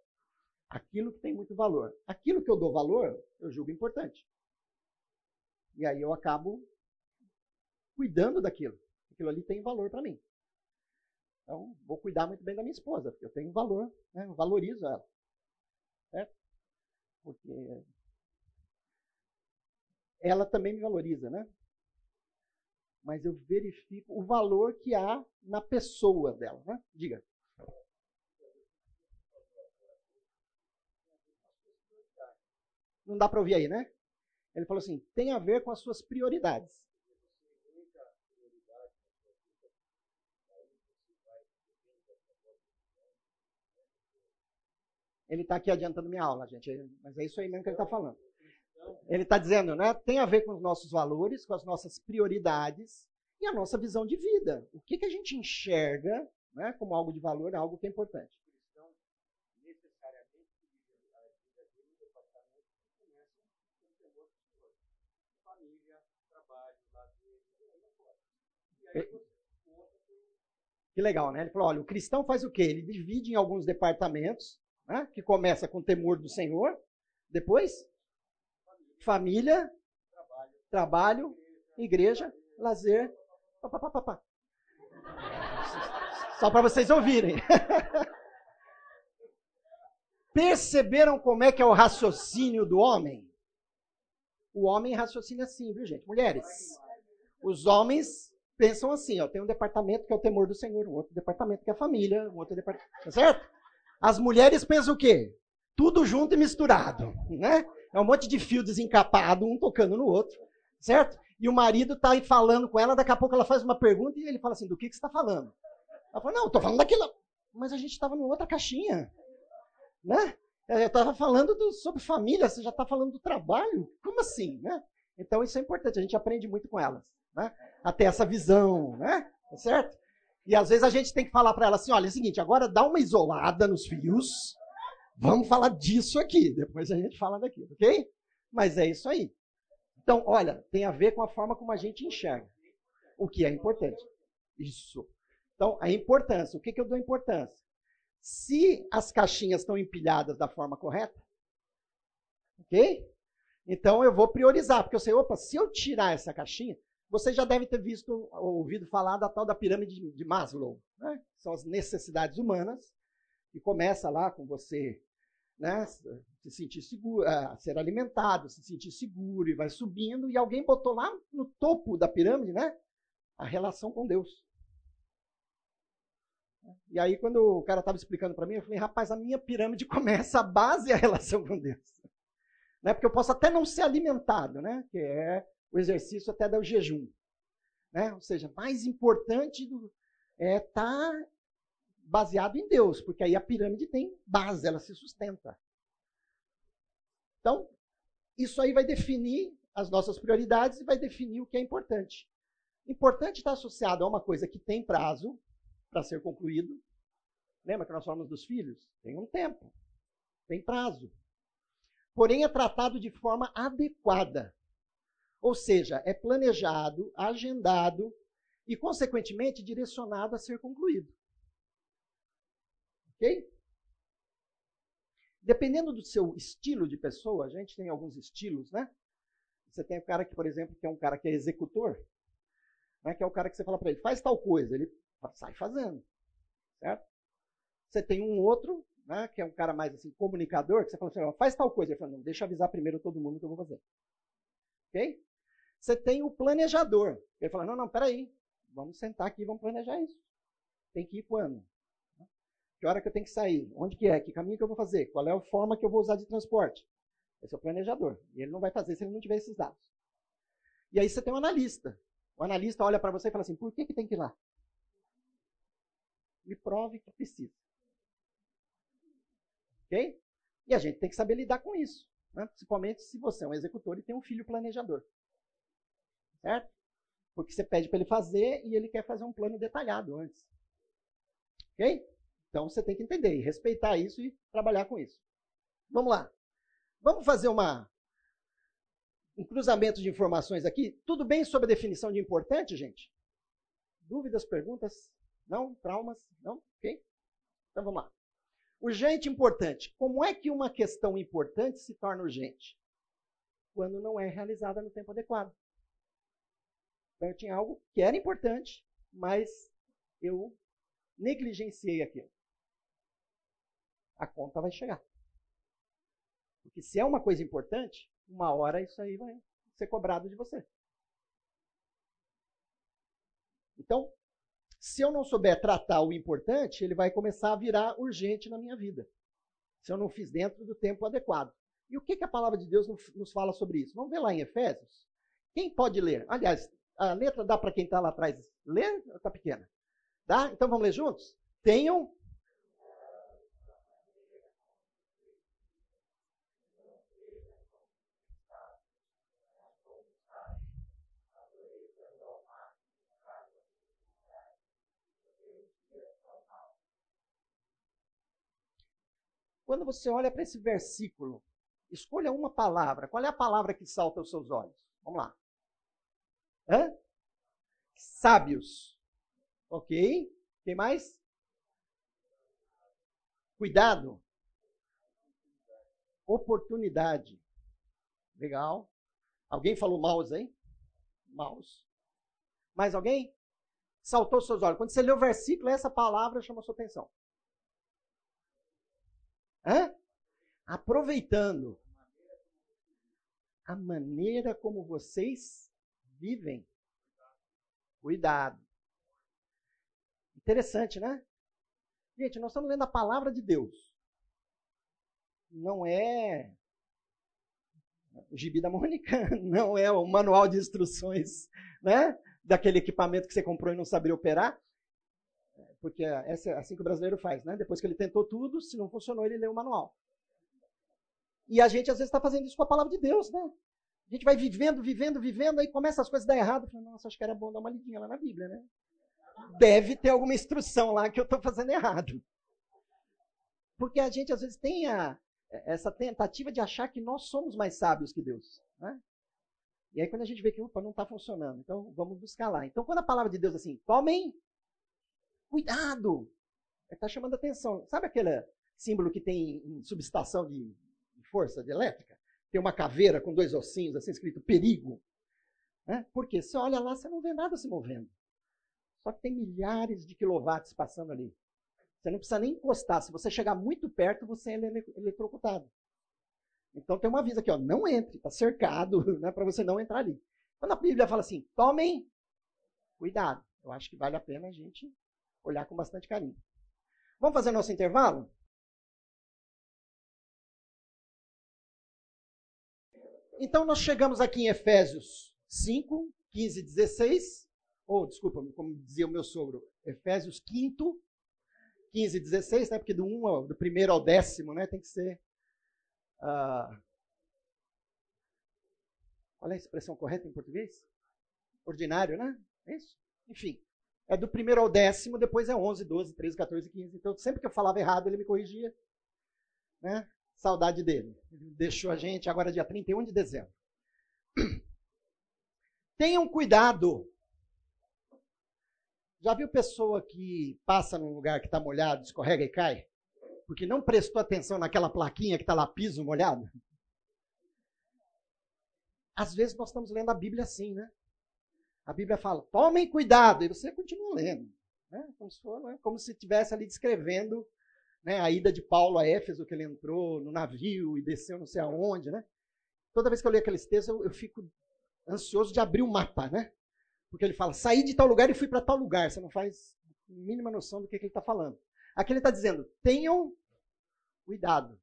Aquilo que tem muito valor. Aquilo que eu dou valor, eu julgo importante. E aí eu acabo cuidando daquilo. Aquilo ali tem valor para mim. Então, vou cuidar muito bem da minha esposa, porque eu tenho valor, né? Eu valorizo ela. Certo? Porque ela também me valoriza, né? Mas eu verifico o valor que há na pessoa dela, né? Diga. Não dá para ouvir aí, né? Ele falou assim, tem a ver com as suas prioridades. Ele está aqui adiantando minha aula, gente, mas é isso aí mesmo que ele está falando. Ele está dizendo, né? Tem a ver com os nossos valores, com as nossas prioridades e a nossa visão de vida. O que a gente enxerga, né, como algo de valor, algo que é importante. Que legal, né? Ele falou, olha, o cristão faz o quê? Ele divide em alguns departamentos, né? Que começa com o temor do Senhor, depois família, trabalho, igreja, lazer, papapá. Só para vocês ouvirem. Perceberam como é que é o raciocínio do homem? O homem raciocina assim, viu, gente? Mulheres, os homens pensam assim, ó, tem um departamento que é o temor do Senhor, um outro departamento que é a família, um outro departamento, tá certo? As mulheres pensam o quê? Tudo junto e misturado, né? É um monte de fio desencapado, um tocando no outro, certo? E o marido está aí falando com ela, daqui a pouco ela faz uma pergunta e ele fala assim, do que você está falando? Ela fala, não, estou falando daquilo, mas a gente estava em outra caixinha, né? Eu estava falando sobre família, você já está falando do trabalho? Como assim, né? Então isso é importante, a gente aprende muito com elas, né? Até essa visão, né? Tá certo? E às vezes a gente tem que falar para ela assim, olha, é o seguinte, agora dá uma isolada nos fios, vamos falar disso aqui, depois a gente fala daquilo, ok? Mas é isso aí. Então, olha, tem a ver com a forma como a gente enxerga, o que é importante. Isso. Então, a importância, o que eu dou importância? Se as caixinhas estão empilhadas da forma correta, ok? Então eu vou priorizar, porque eu sei, opa, se eu tirar essa caixinha, vocês já devem ter visto, ouvido falar da tal da pirâmide de Maslow, né? São as necessidades humanas, e começa lá com você, né, se sentir seguro, ser alimentado, se sentir seguro, e vai subindo, e alguém botou lá no topo da pirâmide, né, a relação com Deus. E aí, quando o cara estava explicando para mim, eu falei, rapaz, a minha pirâmide começa, a base é a relação com Deus. Né? Porque eu posso até não ser alimentado, né, que é o exercício até do jejum. Né? Ou seja, mais importante é estar baseado em Deus, porque aí a pirâmide tem base, ela se sustenta. Então, isso aí vai definir as nossas prioridades e vai definir o que é importante. Importante está associado a uma coisa que tem prazo para ser concluído. Lembra que nós falamos dos filhos? Tem um tempo, tem prazo. Porém, é tratado de forma adequada. Ou seja, é planejado, agendado e, consequentemente, direcionado a ser concluído. Ok? Dependendo do seu estilo de pessoa, a gente tem alguns estilos, né? Você tem o cara que, por exemplo, que é um cara que é executor, né? Que é o cara que você fala para ele, faz tal coisa, ele sai fazendo, certo? Você tem um outro, né? Que é um cara mais assim, comunicador, que você fala assim, faz tal coisa, ele fala, não, deixa eu avisar primeiro todo mundo que eu vou fazer. Ok? Você tem o planejador, ele fala, não, peraí, vamos sentar aqui e vamos planejar isso. Tem que ir quando? Que hora que eu tenho que sair? Onde que é? Que caminho que eu vou fazer? Qual é a forma que eu vou usar de transporte? Esse é o planejador. E ele não vai fazer se ele não tiver esses dados. E aí você tem um analista. O analista olha para você e fala assim, por que tem que ir lá? Me prove que precisa. Ok? E a gente tem que saber lidar com isso. Né? Principalmente se você é um executor e tem um filho planejador. Certo? Porque você pede para ele fazer e ele quer fazer um plano detalhado antes. Ok? Então, você tem que entender e respeitar isso e trabalhar com isso. Vamos lá. Vamos fazer um cruzamento de informações aqui. Tudo bem sobre a definição de importante, gente? Dúvidas, perguntas? Não? Traumas? Não? Ok? Então, vamos lá. Urgente, importante. Como é que uma questão importante se torna urgente? Quando não é realizada no tempo adequado. Então, eu tinha algo que era importante, mas eu negligenciei aquilo. A conta vai chegar. Porque se é uma coisa importante, uma hora isso aí vai ser cobrado de você. Então, se eu não souber tratar o importante, ele vai começar a virar urgente na minha vida. Se eu não fiz dentro do tempo adequado. E o que a palavra de Deus nos fala sobre isso? Vamos ver lá em Efésios? Quem pode ler? Aliás, a letra dá para quem está lá atrás ler ou está pequena? Tá? Então vamos ler juntos? Tenham... Quando você olha para esse versículo, escolha uma palavra. Qual é a palavra que salta aos seus olhos? Vamos lá. Sábios. Ok? Quem mais? Cuidado. Oportunidade. Legal. Alguém falou maus aí? Maus. Mais alguém? Saltou aos seus olhos. Quando você lê o versículo, essa palavra chamou sua atenção. Aproveitando a maneira como vocês vivem. Cuidado. Interessante, né? Gente, nós estamos lendo a palavra de Deus. Não é O gibi da Mônica não é o manual de instruções, né, daquele equipamento que você comprou e não sabia operar. Porque é assim que o brasileiro faz, né? Depois que ele tentou tudo, se não funcionou, ele lê o manual. E a gente, às vezes, está fazendo isso com a palavra de Deus, né? A gente vai vivendo, aí começa as coisas a dar errado. Fala, nossa, acho que era bom dar uma lidinha lá na Bíblia, né? Deve ter alguma instrução lá que eu estou fazendo errado. Porque a gente, às vezes, tem essa tentativa de achar que nós somos mais sábios que Deus, né? E aí, quando a gente vê que, opa, não está funcionando, então vamos buscar lá. Então, quando a palavra de Deus é assim, tomem cuidado, está chamando a atenção. Sabe aquele símbolo que tem em subestação de força de elétrica? Tem uma caveira com dois ossinhos, assim escrito perigo. Né? Porque você olha lá, você não vê nada se movendo. Só que tem milhares de quilowatts passando ali. Você não precisa nem encostar. Se você chegar muito perto, você é eletrocutado. Então tem um aviso aqui, ó, não entre, está cercado, né, para você não entrar ali. Quando a Bíblia fala assim, tomem cuidado, eu acho que vale a pena a gente olhar com bastante carinho. Vamos fazer nosso intervalo? Então, nós chegamos aqui em Efésios 5, 15 e 16. Ou, desculpa, como dizia o meu sogro, Efésios 5, 15 e 16, né? Porque do primeiro ao décimo, né? Tem que ser... Qual é a expressão correta em português? Ordinário, né? É isso? Enfim. É do primeiro ao décimo, depois é 11, 12, 13, 14, 15. Então, sempre que eu falava errado, ele me corrigia. Né? Saudade dele. Ele deixou a gente agora dia 31 de dezembro. Tenham cuidado. Já viu pessoa que passa num lugar que está molhado, escorrega e cai? Porque não prestou atenção naquela plaquinha que está lá, piso molhado? Às vezes nós estamos lendo a Bíblia assim, né? A Bíblia fala, tomem cuidado, e você continua lendo. Né? Como se estivesse ali descrevendo, né, a ida de Paulo a Éfeso, que ele entrou no navio e desceu não sei aonde. Né? Toda vez que eu leio aqueles textos, eu fico ansioso de abrir o mapa. Né? Porque ele fala, saí de tal lugar e fui para tal lugar. Você não faz a mínima noção do que ele está falando. Aqui ele está dizendo, tenham cuidado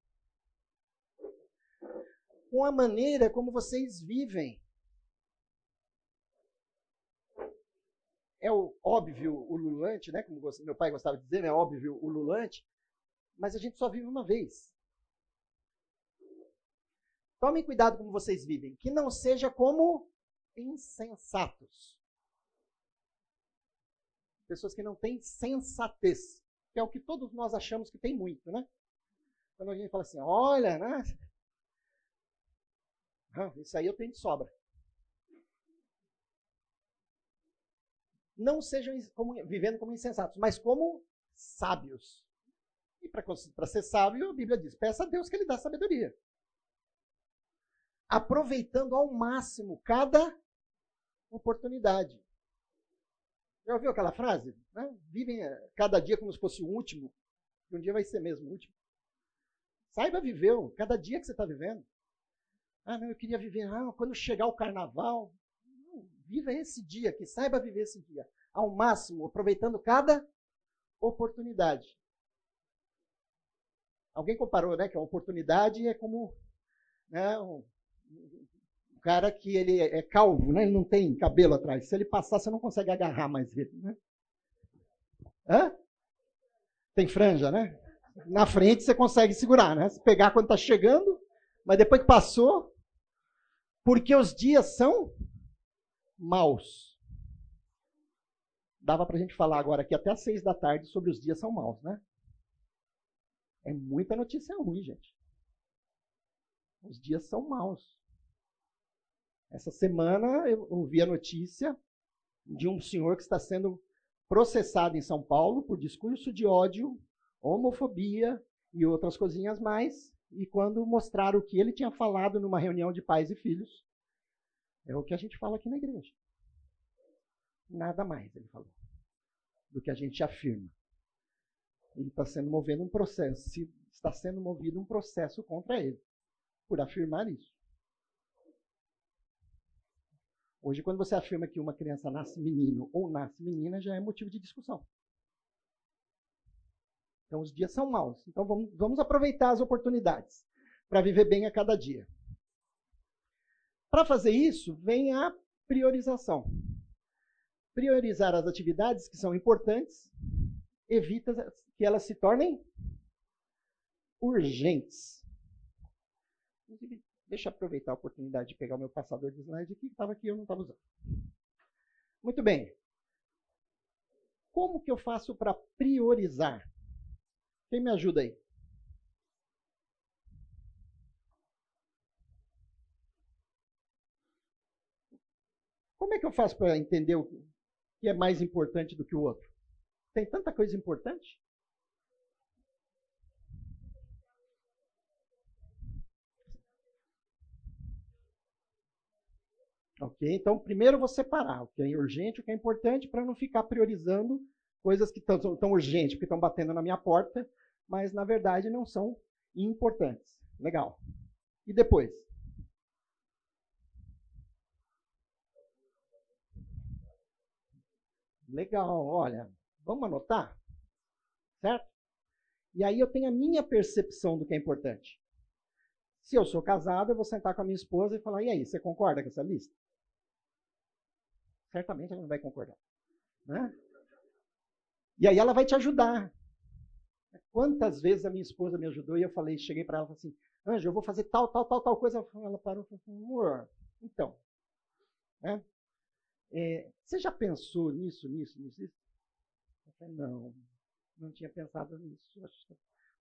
com a maneira como vocês vivem. É o óbvio o lulante, né? Como meu pai gostava de dizer, é óbvio o lulante, mas a gente só vive uma vez. Tomem cuidado como vocês vivem, que não seja como insensatos. Pessoas que não têm sensatez, que é o que todos nós achamos que tem muito, né? Quando a gente fala assim, olha, né? Ah, isso aí eu tenho de sobra. Não sejam vivendo como insensatos, mas como sábios. E para ser sábio, a Bíblia diz, peça a Deus que ele dá sabedoria. Aproveitando ao máximo cada oportunidade. Já ouviu aquela frase? Né? Vivem cada dia como se fosse o último, e um dia vai ser mesmo o último. Saiba viver cada dia que você está vivendo. Ah, não, eu queria viver, quando chegar o carnaval... Viva esse dia, que saiba viver esse dia ao máximo, aproveitando cada oportunidade. Alguém comparou, né, que a oportunidade é como, né, um cara que ele é calvo, né, ele não tem cabelo atrás. Se ele passar, você não consegue agarrar mais ele. Né? Hã? Tem franja, né? Na frente você consegue segurar, né? Se pegar quando está chegando, mas depois que passou, porque os dias são... maus. Dava para a gente falar agora aqui até às 6 da tarde sobre os dias são maus, né? É muita notícia ruim, gente. Os dias são maus. Essa semana eu ouvi a notícia de um senhor que está sendo processado em São Paulo por discurso de ódio, homofobia e outras coisinhas mais. E quando mostraram o que ele tinha falado numa reunião de pais e filhos, é o que a gente fala aqui na igreja. Nada mais, ele falou, do que a gente afirma. Ele está sendo movido um processo contra ele, por afirmar isso. Hoje, quando você afirma que uma criança nasce menino ou nasce menina, já é motivo de discussão. Então, os dias são maus. Então, vamos aproveitar as oportunidades para viver bem a cada dia. Para fazer isso, vem a priorização. Priorizar as atividades que são importantes, evita que elas se tornem urgentes. Deixa eu aproveitar a oportunidade de pegar o meu passador de slide aqui, que estava aqui e eu não estava usando. Muito bem. Como que eu faço para priorizar? Quem me ajuda aí? Como é que eu faço para entender o que é mais importante do que o outro? Tem tanta coisa importante? Ok, então primeiro eu vou separar o que é urgente e o que é importante para não ficar priorizando coisas que estão tão urgentes, porque estão batendo na minha porta, mas na verdade não são importantes. Legal. E depois? Legal, olha, vamos anotar? Certo? E aí eu tenho a minha percepção do que é importante. Se eu sou casado, eu vou sentar com a minha esposa e falar, e aí, você concorda com essa lista? Certamente ela não vai concordar, né? E aí ela vai te ajudar. Quantas vezes a minha esposa me ajudou e eu falei, cheguei para ela e falei assim, Ângela, eu vou fazer tal coisa. Ela parou e falou assim, amor, então, né? Você já pensou nisso? Eu falei, não tinha pensado nisso.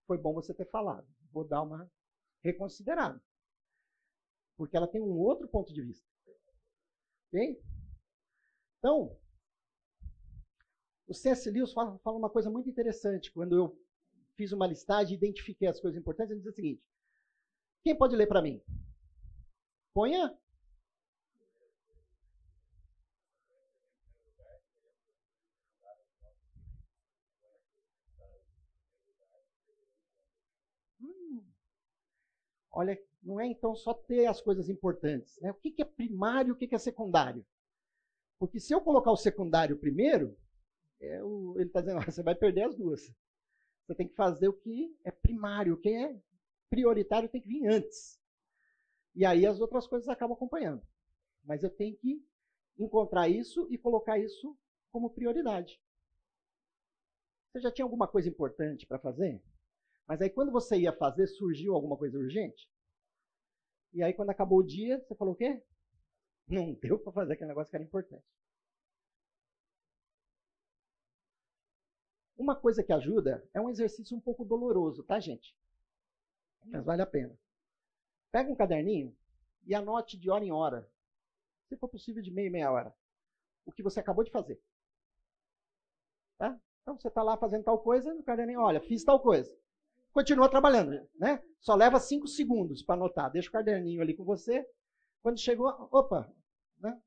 Foi bom você ter falado. Vou dar uma reconsiderada. Porque ela tem um outro ponto de vista. Ok? Então, o C.S. Lewis fala uma coisa muito interessante. Quando eu fiz uma listagem e identifiquei as coisas importantes, ele diz o seguinte, quem pode ler para mim? Ponha... Olha, não é então só ter as coisas importantes, né? O que é primário, o que é secundário? Porque se eu colocar o secundário primeiro, ele está dizendo, você vai perder as duas. Você tem que fazer o que é primário, o que é prioritário tem que vir antes. E aí as outras coisas acabam acompanhando. Mas eu tenho que encontrar isso e colocar isso como prioridade. Você já tinha alguma coisa importante para fazer? Mas aí quando você ia fazer, surgiu alguma coisa urgente? E aí quando acabou o dia, você falou o quê? Não deu para fazer aquele negócio que era importante. Uma coisa que ajuda é um exercício um pouco doloroso, tá, gente? Mas vale a pena. Pega um caderninho e anote de hora em hora, se for possível de meia em meia hora, o que você acabou de fazer. Tá? Então você está lá fazendo tal coisa, no caderninho, olha, fiz tal coisa. Continua trabalhando, né? Só leva 5 segundos para anotar. Deixa o caderninho ali com você. Quando chegou, opa, né?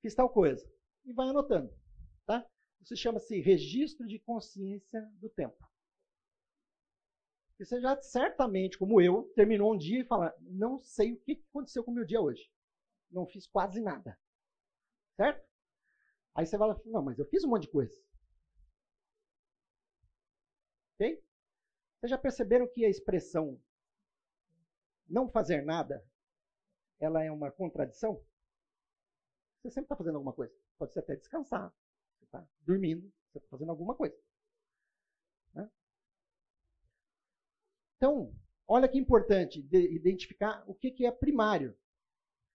Fiz tal coisa. E vai anotando, tá? Isso chama-se registro de consciência do tempo. E você já certamente, como eu, terminou um dia e fala, não sei o que aconteceu com o meu dia hoje. Não fiz quase nada. Certo? Aí você fala, não, mas eu fiz um monte de coisa. Ok? Vocês já perceberam que a expressão não fazer nada, ela é uma contradição? Você sempre está fazendo alguma coisa. Pode ser até descansar, você está dormindo, você está fazendo alguma coisa, né? Então, olha que importante identificar o que é primário.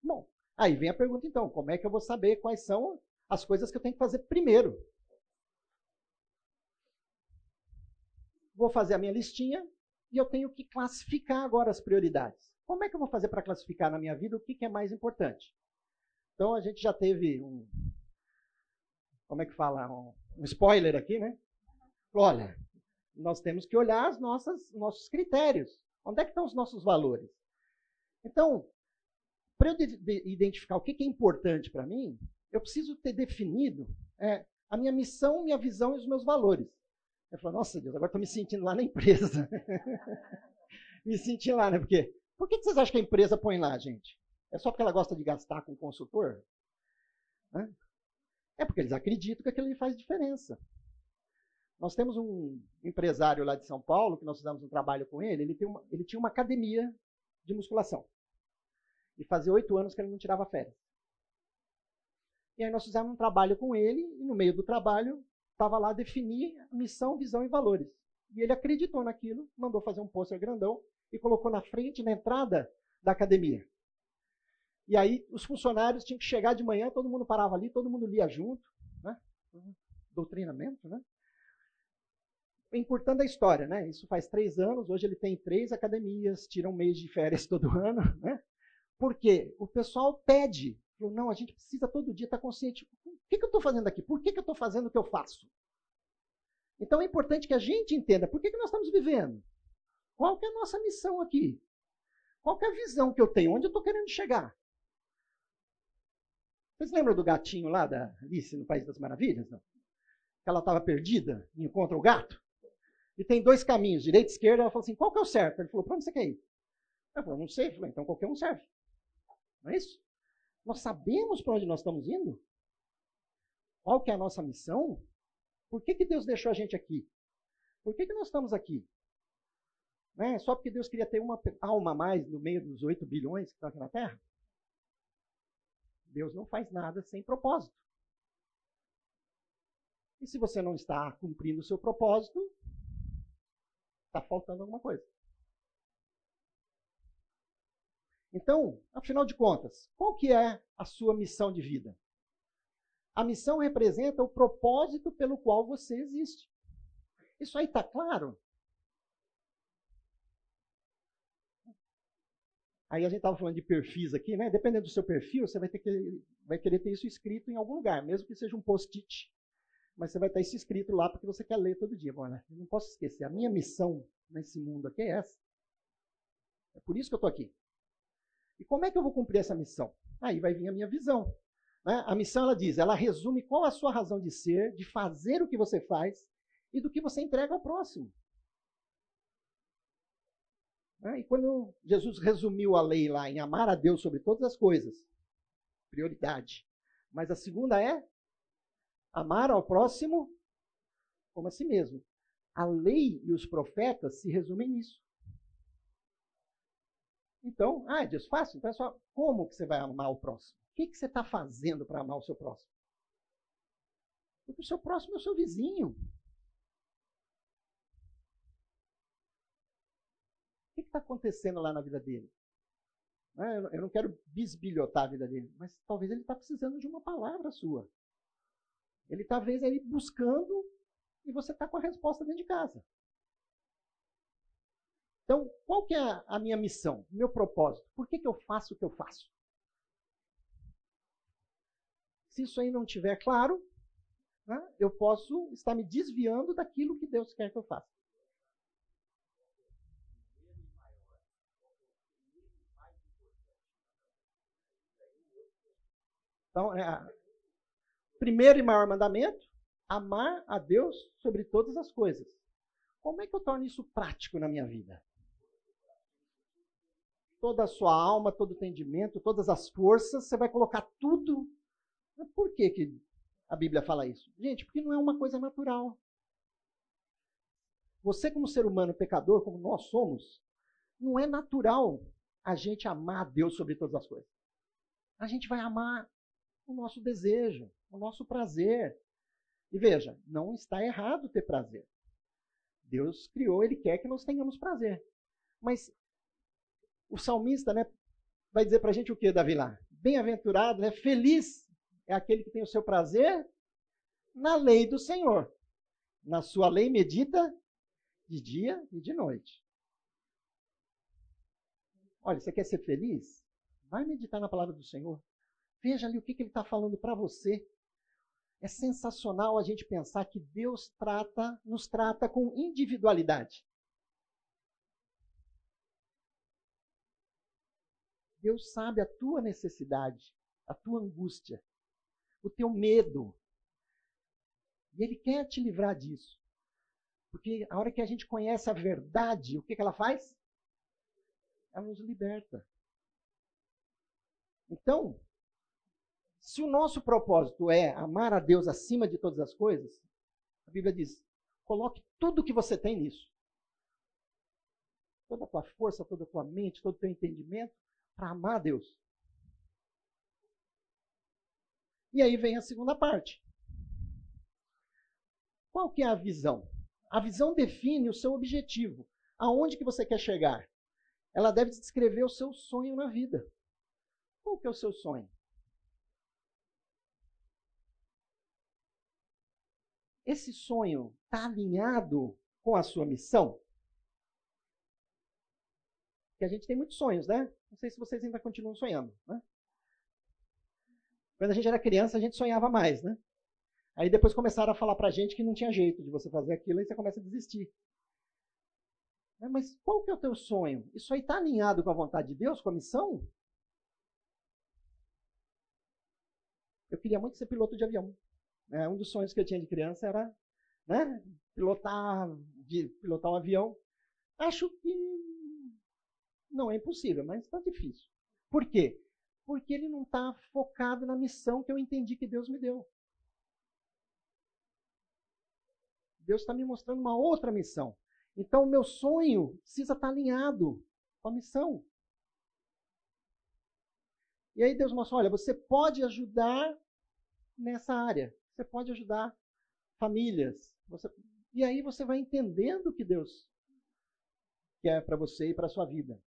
Bom, aí vem a pergunta então, como é que eu vou saber quais são as coisas que eu tenho que fazer primeiro? Vou fazer a minha listinha e eu tenho que classificar agora as prioridades. Como é que eu vou fazer para classificar na minha vida o que é mais importante? Então, a gente já teve um... Como é que fala? Um spoiler aqui, né? Olha, nós temos que olhar os nossos critérios. Onde é que estão os nossos valores? Então, para eu identificar o que é importante para mim, eu preciso ter definido a minha missão, minha visão e os meus valores. Eu falo, nossa Deus, agora estou me sentindo lá na empresa. Me senti lá, né? Porque, por que vocês acham que a empresa põe lá, gente? É só porque ela gosta de gastar com o consultor? Né? É porque eles acreditam que aquilo faz diferença. Nós temos um empresário lá de São Paulo, que nós fizemos um trabalho com ele, ele tinha uma academia de musculação. E fazia 8 anos que ele não tirava férias. E aí nós fizemos um trabalho com ele, e no meio do trabalho estava lá definir missão, visão e valores. E ele acreditou naquilo, mandou fazer um pôster grandão e colocou na frente, na entrada da academia. E aí os funcionários tinham que chegar de manhã, todo mundo parava ali, todo mundo lia junto, né? Doutrinamento, né? Encurtando a história, né? Isso faz 3 anos, hoje ele tem 3 academias, tira um mês de férias todo ano, né? Porque o pessoal pede, não, a gente precisa todo dia estar consciente, o que eu estou fazendo aqui? Por que eu estou fazendo o que eu faço? Então é importante que a gente entenda por que nós estamos vivendo. Qual que é a nossa missão aqui? Qual que é a visão que eu tenho? Onde eu estou querendo chegar? Vocês lembram do gatinho lá da Alice no País das Maravilhas? Não? Que ela estava perdida e encontra o gato? E tem 2 caminhos, direita e esquerda. Ela falou assim, qual que é o certo? Ele falou, para onde você quer ir? Ela falou, não sei. Ele falou, então qualquer um serve. Não é isso? Nós sabemos para onde nós estamos indo? Qual que é a nossa missão? Por que Deus deixou a gente aqui? Por que nós estamos aqui? Né? Só porque Deus queria ter uma alma a mais no meio dos 8 bilhões que estão aqui na Terra? Deus não faz nada sem propósito. E se você não está cumprindo o seu propósito, está faltando alguma coisa. Então, afinal de contas, qual que é a sua missão de vida? A missão representa o propósito pelo qual você existe. Isso aí está claro? Aí a gente estava falando de perfis aqui, né? Dependendo do seu perfil, você vai querer ter isso escrito em algum lugar, mesmo que seja um post-it. Mas você vai ter isso escrito lá porque você quer ler todo dia. Bom, né? Eu não posso esquecer, a minha missão nesse mundo aqui é essa. É por isso que eu estou aqui. E como é que eu vou cumprir essa missão? Aí vai vir a minha visão. Né? A missão, ela diz, ela resume qual a sua razão de ser, de fazer o que você faz e do que você entrega ao próximo. Né? E quando Jesus resumiu a lei lá em amar a Deus sobre todas as coisas, prioridade. Mas a segunda é amar ao próximo como a si mesmo. A lei e os profetas se resumem nisso. Então, ah, é Deus fácil? Então é só como que você vai amar o próximo? O que você está fazendo para amar o seu próximo? Porque o seu próximo é o seu vizinho. O que está acontecendo lá na vida dele? Eu não quero bisbilhotar a vida dele, mas talvez ele está precisando de uma palavra sua. Ele talvez aí buscando e você está com a resposta dentro de casa. Então, qual que é a minha missão, o meu propósito? Por que eu faço o que eu faço? Se isso aí não estiver claro, né, eu posso estar me desviando daquilo que Deus quer que eu faça. Então, primeiro e maior mandamento, amar a Deus sobre todas as coisas. Como é que eu torno isso prático na minha vida? Toda a sua alma, todo o entendimento, todas as forças, você vai colocar tudo. Por que a Bíblia fala isso? Gente, porque não é uma coisa natural. Você como ser humano pecador, como nós somos, não é natural a gente amar a Deus sobre todas as coisas. A gente vai amar o nosso desejo, o nosso prazer. E veja, não está errado ter prazer. Deus criou, Ele quer que nós tenhamos prazer. Mas o salmista, né, vai dizer para a gente o que, Davi, lá? Bem-aventurado, né, feliz é aquele que tem o seu prazer na lei do Senhor. Na sua lei medita de dia e de noite. Olha, você quer ser feliz? Vai meditar na palavra do Senhor. Veja ali o que Ele está falando para você. É sensacional a gente pensar que Deus nos trata com individualidade. Deus sabe a tua necessidade, a tua angústia, o teu medo. E Ele quer te livrar disso. Porque a hora que a gente conhece a verdade, o que ela faz? Ela nos liberta. Então, se o nosso propósito é amar a Deus acima de todas as coisas, a Bíblia diz, coloque tudo o que você tem nisso. Toda a tua força, toda a tua mente, todo o teu entendimento, para amar a Deus. E aí vem a segunda parte. Qual que é a visão? A visão define o seu objetivo. Aonde que você quer chegar? Ela deve descrever o seu sonho na vida. Qual que é o seu sonho? Esse sonho está alinhado com a sua missão? Porque a gente tem muitos sonhos, né? Não sei se vocês ainda continuam sonhando, né? Quando a gente era criança, a gente sonhava mais, né? Aí depois começaram a falar pra gente que não tinha jeito de você fazer aquilo, aí você começa a desistir. Mas qual que é o teu sonho? Isso aí está alinhado com a vontade de Deus, com a missão? Eu queria muito ser piloto de avião. Um dos sonhos que eu tinha de criança era, né, pilotar um avião. Acho que não é impossível, mas está difícil. Por quê? Porque ele não está focado na missão que eu entendi que Deus me deu. Deus está me mostrando uma outra missão. Então, o meu sonho precisa estar alinhado com a missão. E aí Deus mostra, olha, você pode ajudar nessa área. Você pode ajudar famílias. E aí você vai entendendo o que Deus quer para você e para a sua vida.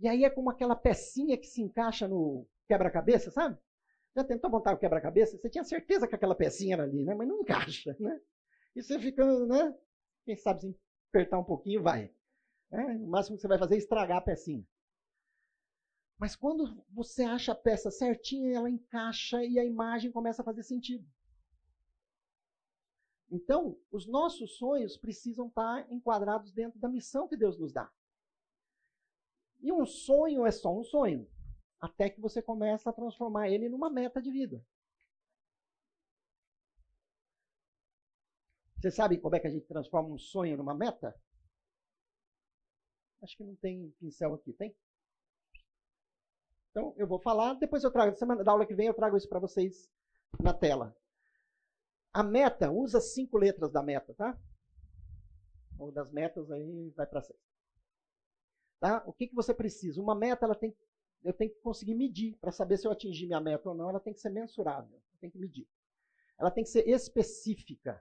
E aí é como aquela pecinha que se encaixa no quebra-cabeça, sabe? Já tentou montar o quebra-cabeça? Você tinha certeza que aquela pecinha era ali, né? Mas não encaixa, né? E você fica, né? Quem sabe se apertar um pouquinho, vai. O máximo que você vai fazer é estragar a pecinha. Mas quando você acha a peça certinha, ela encaixa e a imagem começa a fazer sentido. Então, os nossos sonhos precisam estar enquadrados dentro da missão que Deus nos dá. E um sonho é só um sonho, até que você começa a transformar ele numa meta de vida. Vocês sabem como é que a gente transforma um sonho numa meta? Acho que não tem pincel aqui, tem? Então, eu vou falar, depois eu trago, semana da aula que vem eu trago isso para vocês na tela. A meta, usa 5 letras da meta, tá? Ou das metas, aí vai para 6. Tá? O que, que você precisa? Uma meta, eu tenho que conseguir medir. Para saber se eu atingi minha meta ou não, ela tem que ser mensurável, tem que medir. Ela tem que ser específica.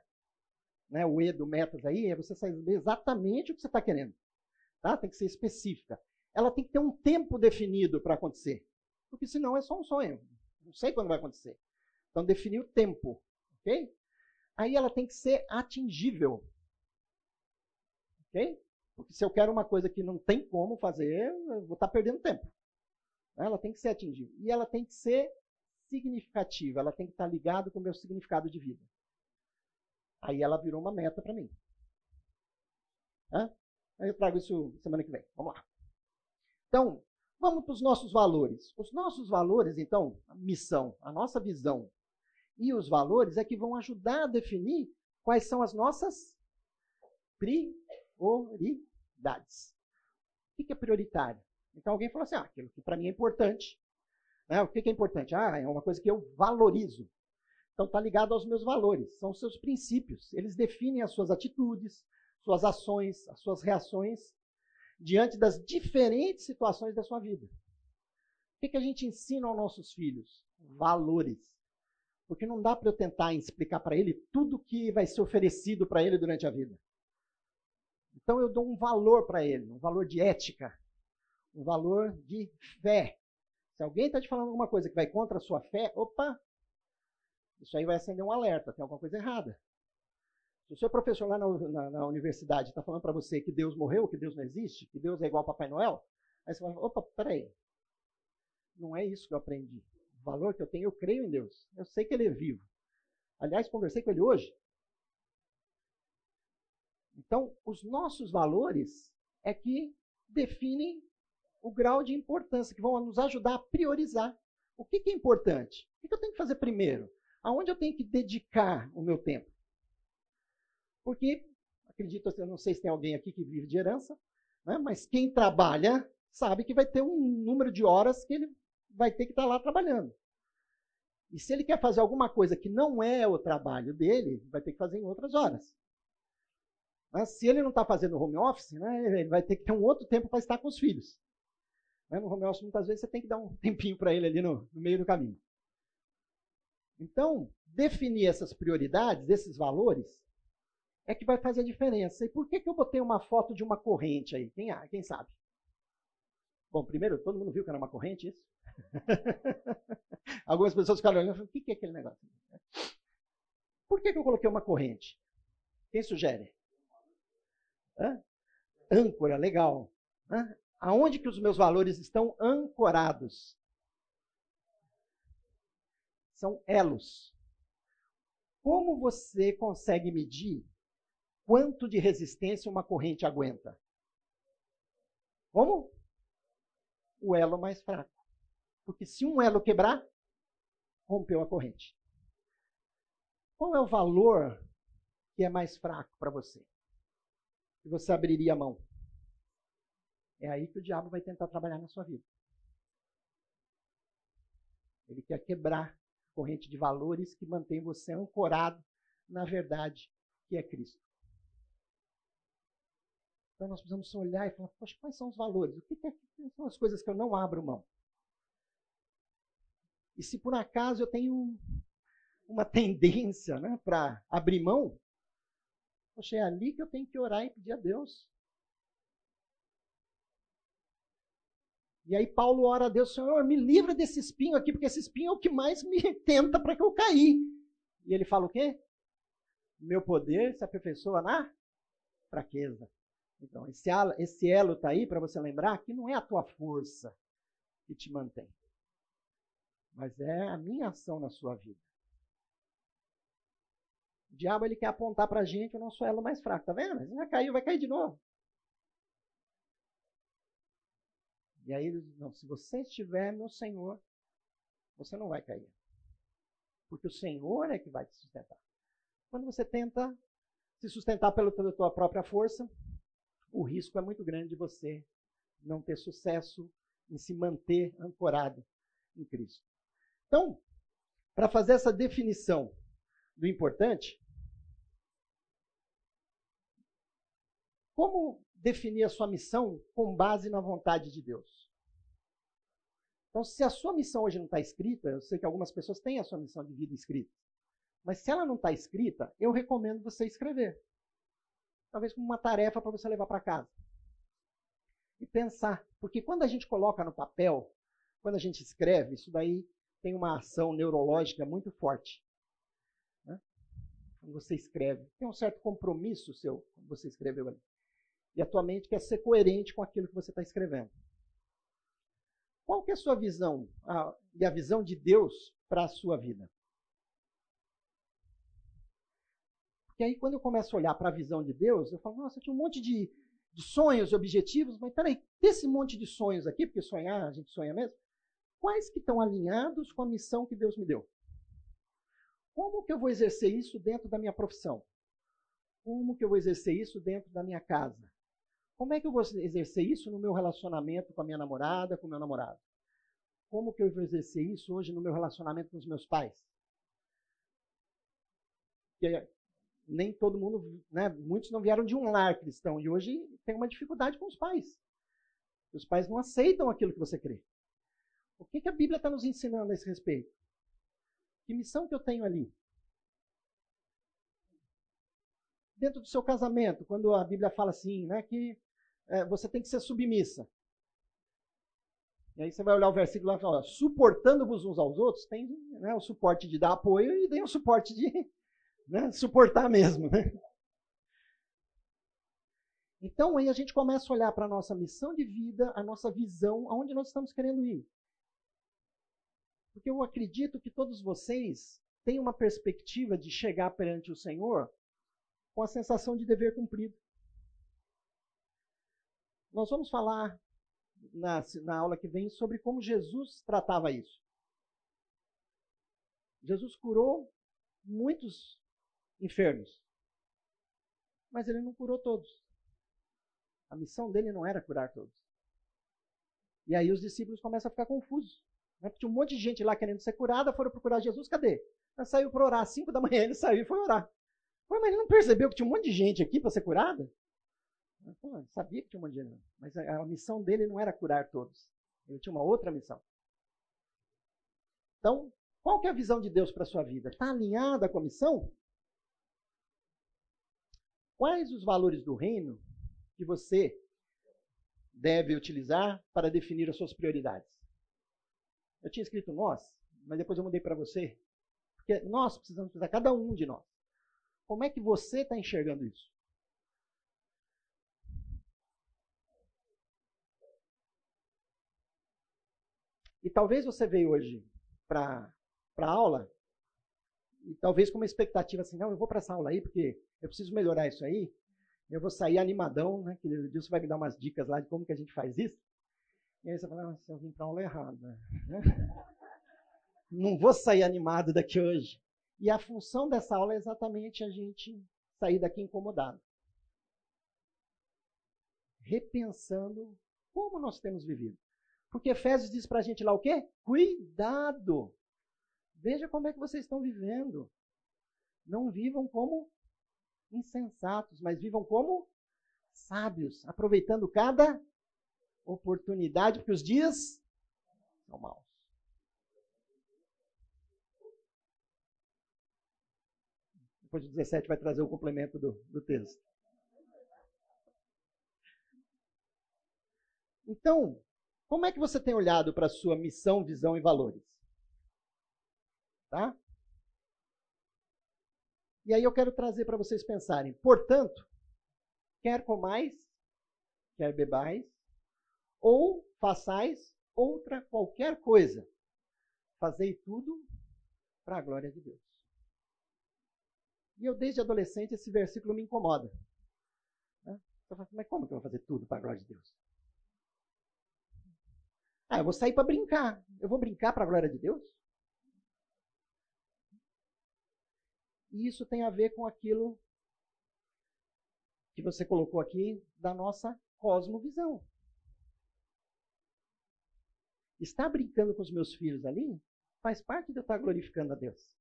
Né? O E do metas aí é você saber exatamente o que você está querendo. Tá? Tem que ser específica. Ela tem que ter um tempo definido para acontecer. Porque senão é só um sonho. Não sei quando vai acontecer. Então, definir o tempo. Okay? Aí ela tem que ser atingível. Ok? Porque se eu quero uma coisa que não tem como fazer, eu vou estar perdendo tempo. Ela tem que ser atingível. E ela tem que ser significativa. Ela tem que estar ligada com o meu significado de vida. Aí ela virou uma meta para mim. Eu trago isso semana que vem. Vamos lá. Então, vamos para os nossos valores. Os nossos valores, então, a missão, a nossa visão e os valores é que vão ajudar a definir quais são as nossas prioridades. O que é prioritário? Então, alguém falou assim, aquilo que para mim é importante. Né? O que é importante? É uma coisa que eu valorizo. Então, está ligado aos meus valores, são os seus princípios. Eles definem as suas atitudes, suas ações, as suas reações diante das diferentes situações da sua vida. O que a gente ensina aos nossos filhos? Valores. Porque não dá para eu tentar explicar para ele tudo que vai ser oferecido para ele durante a vida. Então eu dou um valor para ele, um valor de ética, um valor de fé. Se alguém está te falando alguma coisa que vai contra a sua fé, opa, isso aí vai acender um alerta, tem alguma coisa errada. Se o seu professor lá na universidade está falando para você que Deus morreu, que Deus não existe, que Deus é igual ao Papai Noel, aí você vai falar, opa, peraí, não é isso que eu aprendi. O valor que eu tenho, eu creio em Deus. Eu sei que Ele é vivo. Aliás, conversei com Ele hoje. Então, os nossos valores é que definem o grau de importância, que vão nos ajudar a priorizar. O que é importante? O que eu tenho que fazer primeiro? Aonde eu tenho que dedicar o meu tempo? Porque, acredito, eu não sei se tem alguém aqui que vive de herança, né? Mas quem trabalha sabe que vai ter um número de horas que ele vai ter que estar lá trabalhando. E se ele quer fazer alguma coisa que não é o trabalho dele, vai ter que fazer em outras horas. Mas se ele não está fazendo home office, né, ele vai ter que ter um outro tempo para estar com os filhos. No home office, muitas vezes, você tem que dar um tempinho para ele ali no meio do caminho. Então, definir essas prioridades, esses valores, é que vai fazer a diferença. E por que que eu botei uma foto de uma corrente aí? Quem sabe? Bom, primeiro, todo mundo viu que era uma corrente isso? Algumas pessoas ficaram olhando e falaram, o que é aquele negócio? Por que que eu coloquei uma corrente? Quem sugere? Hã? Âncora, legal. Hã? Aonde que os meus valores estão ancorados? São elos. Como você consegue medir quanto de resistência uma corrente aguenta? Como? O elo mais fraco. Porque se um elo quebrar, rompeu a corrente. Qual é o valor que é mais fraco para você? Que você abriria a mão? É aí que o diabo vai tentar trabalhar na sua vida. Ele quer quebrar a corrente de valores que mantém você ancorado na verdade que é Cristo. Então nós precisamos olhar e falar, poxa, quais são os valores? O que são as coisas que eu não abro mão? E se por acaso eu tenho uma tendência, né, para abrir mão, poxa, é ali que eu tenho que orar e pedir a Deus. E aí Paulo ora a Deus, Senhor, me livra desse espinho aqui, porque esse espinho é o que mais me tenta para que eu cair. E ele fala o quê? Meu poder se aperfeiçoa na fraqueza. Então, esse elo está aí para você lembrar que não é a tua força que te mantém, mas é a minha ação na sua vida. O diabo, ele quer apontar para a gente o nosso elo mais fraco, tá vendo? Ele já caiu, vai cair de novo. E aí ele diz, não, se você estiver no Senhor, você não vai cair. Porque o Senhor é que vai te sustentar. Quando você tenta se sustentar pela tua própria força, o risco é muito grande de você não ter sucesso em se manter ancorado em Cristo. Então, para fazer essa definição do importante, como definir a sua missão com base na vontade de Deus? Então, se a sua missão hoje não está escrita, eu sei que algumas pessoas têm a sua missão de vida escrita, mas se ela não está escrita, eu recomendo você escrever. Talvez como uma tarefa para você levar para casa. E pensar, porque quando a gente coloca no papel, quando a gente escreve, isso daí tem uma ação neurológica muito forte. Né? Quando você escreve, tem um certo compromisso seu, quando você escreveu ali. E a tua mente quer ser coerente com aquilo que você está escrevendo. Qual que é a sua visão, e a visão de Deus para a sua vida? Porque aí quando eu começo a olhar para a visão de Deus, eu falo, nossa, eu tinha um monte de sonhos e objetivos, mas peraí, desse monte de sonhos aqui, porque sonhar, a gente sonha mesmo, quais que estão alinhados com a missão que Deus me deu? Como que eu vou exercer isso dentro da minha profissão? Como que eu vou exercer isso dentro da minha casa? Como é que eu vou exercer isso no meu relacionamento com a minha namorada, com o meu namorado? Como que eu vou exercer isso hoje no meu relacionamento com os meus pais? Porque nem todo mundo, né, muitos não vieram de um lar cristão e hoje tem uma dificuldade com os pais. Os pais não aceitam aquilo que você crê. O que que a Bíblia está nos ensinando a esse respeito? Que missão que eu tenho ali? Dentro do seu casamento, quando a Bíblia fala assim, né, que você tem que ser submissa. E aí você vai olhar o versículo lá e fala, suportando-vos uns aos outros, tem, né, o suporte de dar apoio e tem o suporte de, né, suportar mesmo. Né? Então aí a gente começa a olhar para a nossa missão de vida, a nossa visão, aonde nós estamos querendo ir. Porque eu acredito que todos vocês têm uma perspectiva de chegar perante o Senhor com a sensação de dever cumprido. Nós vamos falar na aula que vem sobre como Jesus tratava isso. Jesus curou muitos enfermos, mas ele não curou todos. A missão dele não era curar todos. E aí os discípulos começam a ficar confusos. Né? Porque tinha um monte de gente lá querendo ser curada, foram procurar Jesus, cadê? Ele saiu para orar, às 5 da manhã ele saiu e foi orar. Mas ele não percebeu que tinha um monte de gente aqui para ser curada? Pô, sabia que tinha um monte de gente, mas a missão dele não era curar todos. Ele tinha uma outra missão. Então, Qual que é a visão de Deus para a sua vida? Está alinhada com a missão? Quais os valores do reino que você deve utilizar para definir as suas prioridades? Eu tinha escrito nós, mas depois eu mudei para você. Porque nós precisamos usar, cada um de nós. Como é que você está enxergando isso? E talvez você veio hoje para a aula, e talvez com uma expectativa assim, não, eu vou para essa aula aí, porque eu preciso melhorar isso aí, eu vou sair animadão, né? Que Deus vai me dar umas dicas lá de como que a gente faz isso. E aí você fala, nossa, eu vim para a aula errada. Não vou sair animado daqui hoje. E a função dessa aula é exatamente a gente sair daqui incomodado. Repensando como nós temos vivido. Porque Efésios diz para a gente lá o quê? Cuidado! Veja como é que vocês estão vivendo. Não vivam como insensatos, mas vivam como sábios, aproveitando cada oportunidade, porque os dias são maus. Depois de 17 vai trazer o complemento do texto. Então, como é que você tem olhado para a sua missão, visão e valores? Tá? E aí eu quero trazer para vocês pensarem. Portanto, quer comais, quer bebais, ou façais outra qualquer coisa, fazei tudo para a glória de Deus. E eu, desde adolescente, esse versículo me incomoda. Eu falo, mas como que eu vou fazer tudo para a glória de Deus? Ah, eu vou sair para brincar. Eu vou brincar para a glória de Deus? E isso tem a ver com aquilo que você colocou aqui da nossa cosmovisão. Estar brincando com os meus filhos ali faz parte de eu estar glorificando a Deus.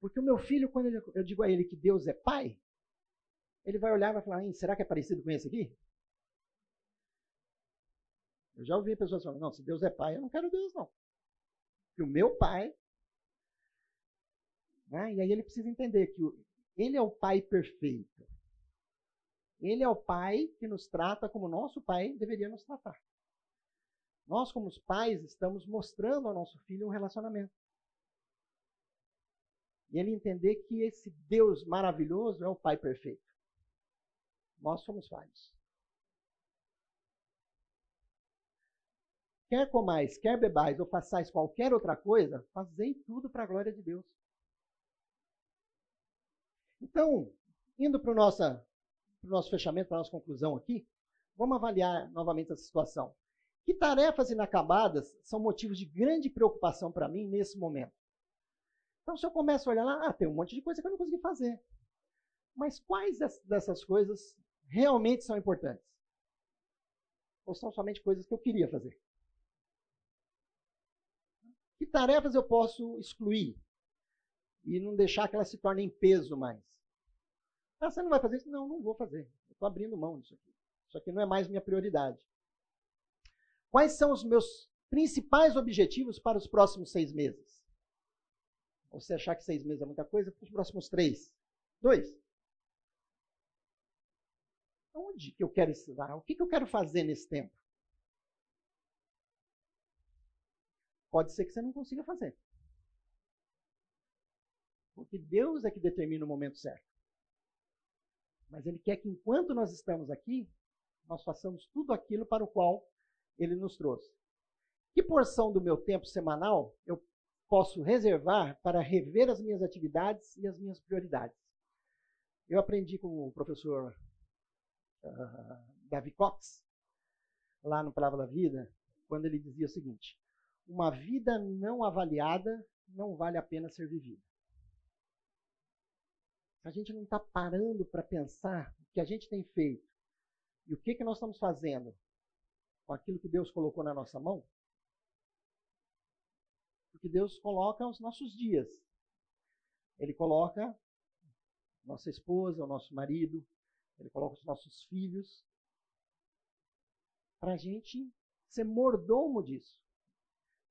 Porque o meu filho, quando eu digo a ele que Deus é pai, ele vai olhar e vai falar, será que é parecido com esse aqui? Eu já ouvi pessoas falando, não, se Deus é pai, eu não quero Deus, não. Porque o meu pai... Né? E aí ele precisa entender que ele é o pai perfeito. Ele é o pai que nos trata como nosso pai deveria nos tratar. Nós, como os pais, estamos mostrando ao nosso filho um relacionamento. E ele entender que esse Deus maravilhoso é o pai perfeito. Nós somos falhos. Quer comais, quer bebais ou façais qualquer outra coisa, fazei tudo para a glória de Deus. Então, indo para o nosso fechamento, para a nossa conclusão aqui, vamos avaliar novamente essa situação. Que tarefas inacabadas são motivos de grande preocupação para mim nesse momento? Então, se eu começo a olhar lá, tem um monte de coisa que eu não consegui fazer. Mas quais dessas coisas realmente são importantes? Ou são somente coisas que eu queria fazer? Que tarefas eu posso excluir? E não deixar que elas se tornem peso mais. Ah, você não vai fazer isso? Não, não vou fazer. Eu estou abrindo mão disso aqui. Isso aqui não é mais minha prioridade. Quais são os meus principais objetivos para os próximos 6 meses? Ou você achar que 6 meses é muita coisa, para os próximos 3, 2. Onde que eu quero estudar? O que eu quero fazer nesse tempo? Pode ser que você não consiga fazer. Porque Deus é que determina o momento certo. Mas Ele quer que enquanto nós estamos aqui, nós façamos tudo aquilo para o qual Ele nos trouxe. Que porção do meu tempo semanal eu posso reservar para rever as minhas atividades e as minhas prioridades? Eu aprendi com o professor Davi Cox, lá no Palavra da Vida, quando ele dizia o seguinte, uma vida não avaliada não vale a pena ser vivida. A gente não está parando para pensar o que a gente tem feito e o que nós estamos fazendo com aquilo que Deus colocou na nossa mão. Porque Deus coloca os nossos dias. Ele coloca nossa esposa, o nosso marido, Ele coloca os nossos filhos para a gente ser mordomo disso.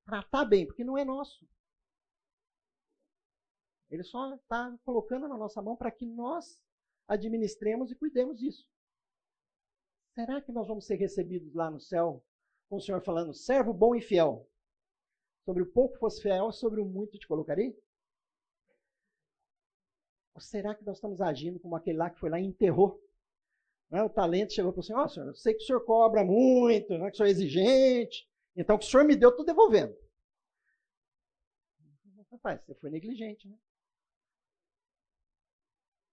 tratar bem, porque não é nosso. Ele só está colocando na nossa mão para que nós administremos e cuidemos disso. Será que nós vamos ser recebidos lá no céu com o Senhor falando, servo bom e fiel? Sobre o pouco fosse fiel, sobre o muito te colocarei? Ou será que nós estamos agindo como aquele lá que foi lá e enterrou? O talento chegou para o Senhor, ó, Senhor, eu sei que o Senhor cobra muito, né, que o Senhor é exigente, então o que o Senhor me deu, eu estou devolvendo. Rapaz, você foi negligente, né?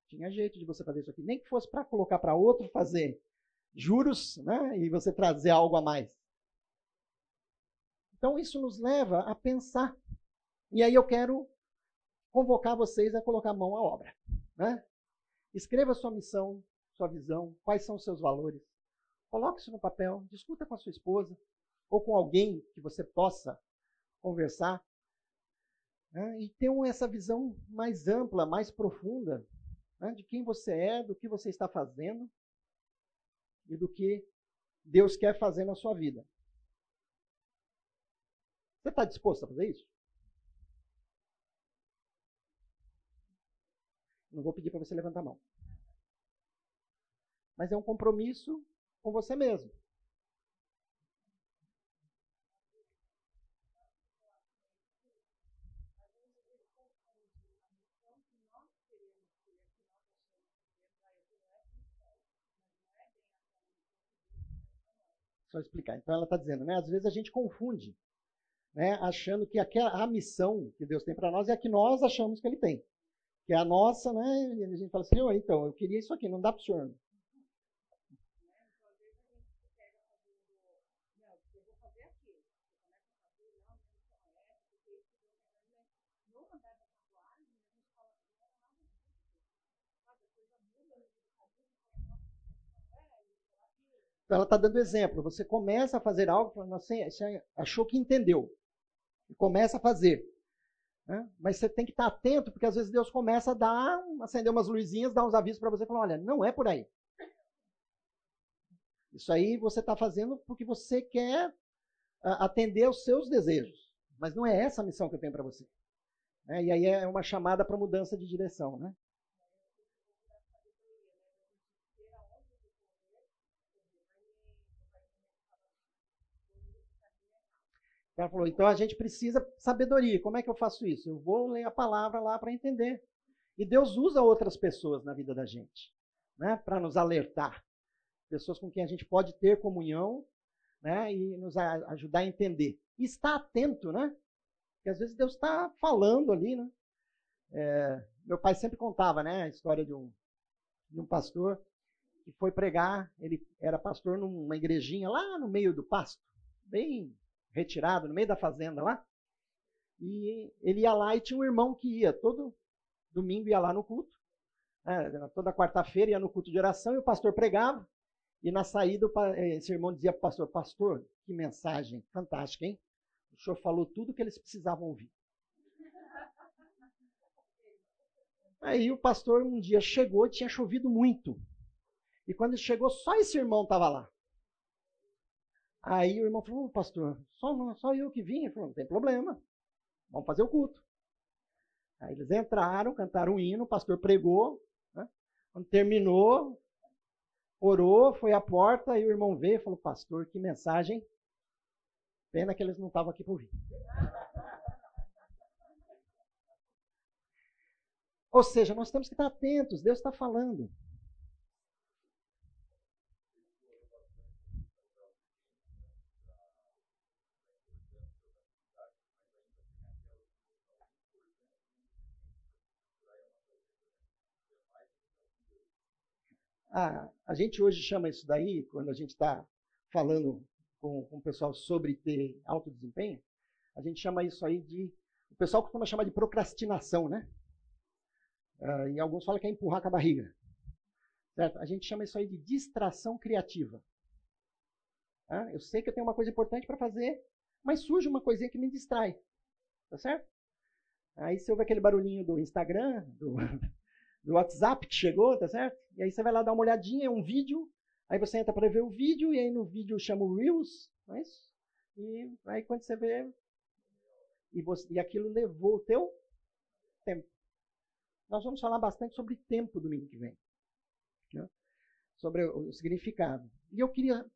Tinha jeito de você fazer isso aqui, nem que fosse para colocar para outro fazer juros, né, e você trazer algo a mais. Então isso nos leva a pensar. E aí eu quero convocar vocês a colocar a mão à obra, né? Escreva sua missão, sua visão, quais são os seus valores. Coloque isso no papel, discuta com a sua esposa ou com alguém que você possa conversar, né? E tenham essa visão mais ampla, mais profunda, né, de quem você é, do que você está fazendo e do que Deus quer fazer na sua vida. Você está disposto a fazer isso? Não vou pedir para você levantar a mão. Mas é um compromisso com você mesmo. Só explicar. Então ela está dizendo, né? Às vezes a gente confunde, né, achando que a missão que Deus tem para nós é a que nós achamos que Ele tem. Que é a nossa, né? E a gente fala assim, Senhor, então, eu queria isso aqui, não dá para o Senhor. Ela está dando exemplo. Você começa a fazer algo, falando assim, você achou que entendeu. E começa a fazer. Né? Mas você tem que estar atento, porque às vezes Deus começa a dar, acender umas luzinhas, dar uns avisos para você, falando, olha, não é por aí. Isso aí você está fazendo porque você quer atender aos seus desejos. Mas não é essa a missão que eu tenho para você. Né? E aí é uma chamada para mudança de direção, né? Ela falou, então a gente precisa de sabedoria. Como é que eu faço isso? Eu vou ler a palavra lá para entender. E Deus usa outras pessoas na vida da gente, né, para nos alertar. Pessoas com quem a gente pode ter comunhão, né, e nos ajudar a entender. E estar atento, né? Porque às vezes Deus está falando ali, né? Meu pai sempre contava, né, a história de um pastor que foi pregar. Ele era pastor numa igrejinha lá no meio do pasto, bem retirado, no meio da fazenda lá, e ele ia lá e tinha um irmão que ia, todo domingo ia lá no culto, toda quarta-feira ia no culto de oração e o pastor pregava, e na saída esse irmão dizia para o pastor, pastor, que mensagem fantástica, hein? O senhor falou tudo que eles precisavam ouvir. Aí o pastor um dia chegou, tinha chovido muito, e quando ele chegou só esse irmão estava lá. Aí o irmão falou, pastor, só eu que vim? Ele falou, não tem problema, vamos fazer o culto. Aí eles entraram, cantaram um hino, o pastor pregou, né? Quando terminou, orou, foi à porta, aí o irmão veio e falou, pastor, que mensagem, pena que eles não estavam aqui para ouvir. Ou seja, nós temos que estar atentos, Deus está falando. A gente hoje chama isso daí, quando a gente está falando com o pessoal sobre ter alto desempenho, a gente chama isso aí de... O pessoal costuma chamar de procrastinação, né? E alguns falam que é empurrar com a barriga. Certo? A gente chama isso aí de distração criativa. Eu sei que eu tenho uma coisa importante para fazer, mas surge uma coisinha que me distrai. Tá certo? Aí você ouve aquele barulhinho do Instagram, do WhatsApp que chegou, tá certo? E aí você vai lá dar uma olhadinha, é um vídeo, aí você entra para ver o vídeo, e aí no vídeo chama o Reels, não é isso? E aí quando você vê, E aquilo levou o teu tempo. Nós vamos falar bastante sobre tempo domingo que vem, né? Sobre o significado. E eu queria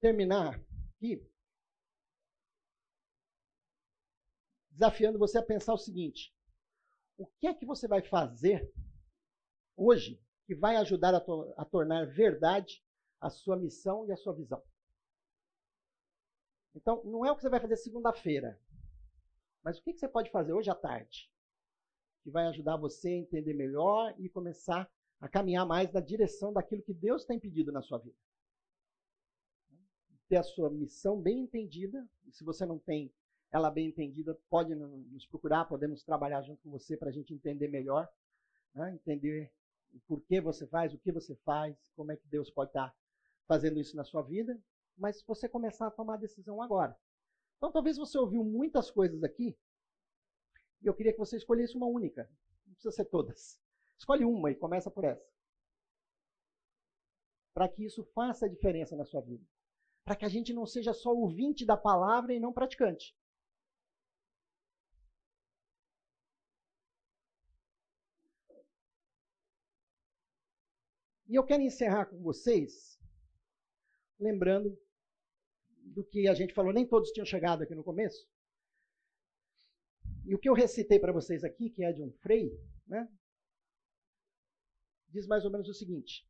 terminar aqui desafiando você a pensar o seguinte: o que é que você vai fazer hoje que vai ajudar a tornar verdade a sua missão e a sua visão? Então, não é o que você vai fazer segunda-feira, mas o que você pode fazer hoje à tarde que vai ajudar você a entender melhor e começar a caminhar mais na direção daquilo que Deus tem pedido na sua vida. Ter a sua missão bem entendida, e se você não tem ela bem entendida, pode nos procurar, podemos trabalhar junto com você para a gente entender melhor, né? Entender o porquê você faz, o que você faz, como é que Deus pode estar fazendo isso na sua vida. Mas você começar a tomar a decisão agora. Então, talvez você ouviu muitas coisas aqui, e eu queria que você escolhesse uma única. Não precisa ser todas. Escolhe uma e começa por essa. Para que isso faça a diferença na sua vida. Para que a gente não seja só ouvinte da palavra e não praticante. E eu quero encerrar com vocês, lembrando do que a gente falou, nem todos tinham chegado aqui no começo. E o que eu recitei para vocês aqui, que é de um Frei, né, diz mais ou menos o seguinte: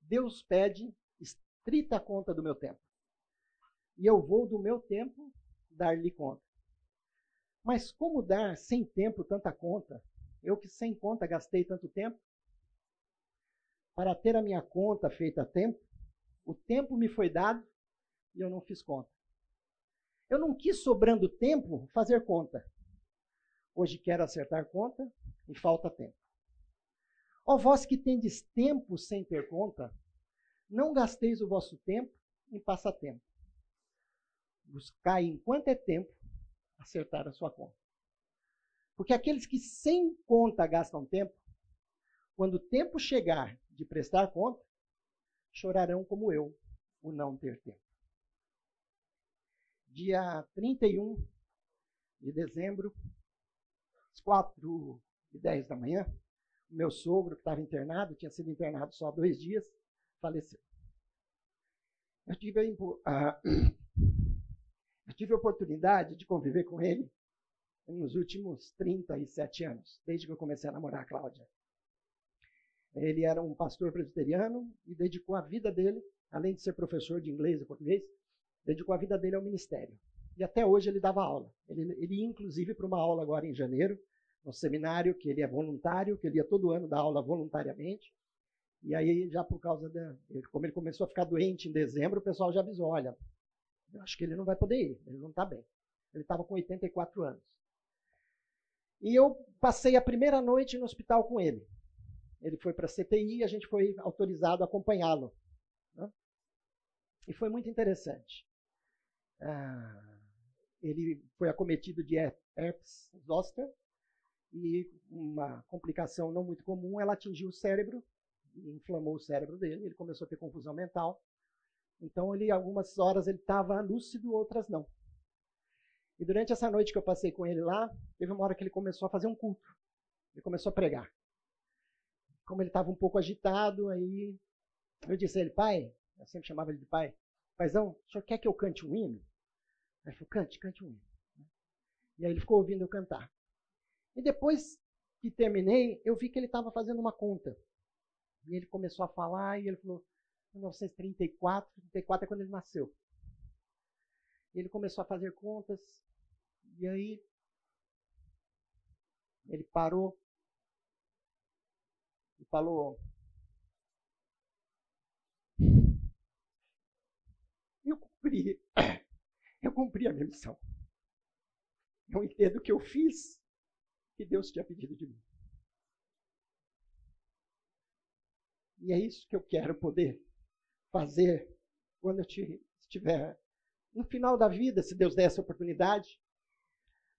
Deus pede estrita conta do meu tempo, e eu vou do meu tempo dar-lhe conta. Mas como dar sem tempo tanta conta? Eu que sem conta gastei tanto tempo. Para ter a minha conta feita a tempo, o tempo me foi dado e eu não fiz conta. Eu não quis, sobrando tempo, fazer conta. Hoje quero acertar conta e falta tempo. Ó vós que tendes tempo sem ter conta, não gasteis o vosso tempo em passatempo. Buscai enquanto é tempo acertar a sua conta. Porque aqueles que sem conta gastam tempo, quando o tempo chegar de prestar conta, chorarão como eu o não ter tempo. Dia 31 de dezembro, às 4:10 da manhã, o meu sogro, que estava internado, tinha sido internado só 2 dias, faleceu. Eu tive a oportunidade de conviver com ele nos últimos 37 anos, desde que eu comecei a namorar a Cláudia. Ele era um pastor presbiteriano e dedicou a vida dele, além de ser professor de inglês e português, dedicou a vida dele ao ministério. E até hoje ele dava aula. Ele ia, inclusive, para uma aula agora em janeiro, no seminário, que ele é voluntário, que ele ia todo ano dar aula voluntariamente. E aí, já por causa como ele começou a ficar doente em dezembro, o pessoal já avisou: olha, eu acho que ele não vai poder ir, ele não está bem. Ele estava com 84 anos. E eu passei a primeira noite no hospital com ele. Ele foi para a CTI e a gente foi autorizado a acompanhá-lo, né? E foi muito interessante. Ele foi acometido de herpes zoster e uma complicação não muito comum, ela atingiu o cérebro, inflamou o cérebro dele, ele começou a ter confusão mental. Então, algumas horas ele estava lúcido, outras não. E durante essa noite que eu passei com ele lá, teve uma hora que ele começou a fazer um culto. Ele começou a pregar. Como ele estava um pouco agitado, aí eu disse a ele: pai, eu sempre chamava ele de pai, paizão, o senhor quer que eu cante um hino? Aí ele falou: cante um hino. E aí ele ficou ouvindo eu cantar. E depois que terminei, eu vi que ele estava fazendo uma conta. E ele começou a falar, e ele falou: 1934 é quando ele nasceu. E ele começou a fazer contas, e aí ele parou. Falou: eu cumpri a minha missão. Eu entendo o que eu fiz, que Deus tinha pedido de mim. E é isso que eu quero poder fazer quando eu estiver no final da vida, se Deus der essa oportunidade,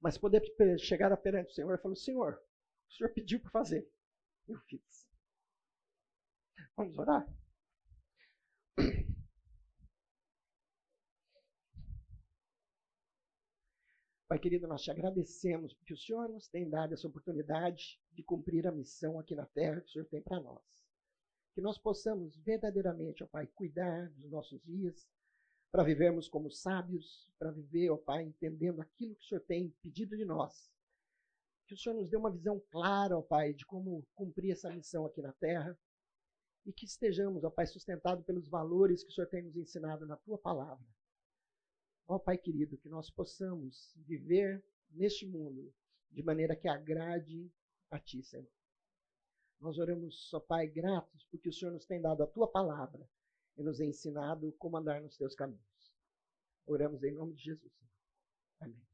mas poder chegar perante o Senhor e falar: Senhor, o Senhor pediu para fazer, eu fiz. Vamos orar? Pai querido, nós te agradecemos porque o Senhor nos tem dado essa oportunidade de cumprir a missão aqui na terra que o Senhor tem para nós. Que nós possamos verdadeiramente, ó Pai, cuidar dos nossos dias, para vivermos como sábios, para viver, ó Pai, entendendo aquilo que o Senhor tem pedido de nós. Que o Senhor nos dê uma visão clara, ó Pai, de como cumprir essa missão aqui na terra e que estejamos, ó Pai, sustentados pelos valores que o Senhor tem nos ensinado na Tua Palavra. Ó Pai querido, que nós possamos viver neste mundo de maneira que agrade a Ti, Senhor. Nós oramos, ó Pai, gratos, porque o Senhor nos tem dado a Tua Palavra e nos é ensinado como andar nos Teus caminhos. Oramos em nome de Jesus. Amém.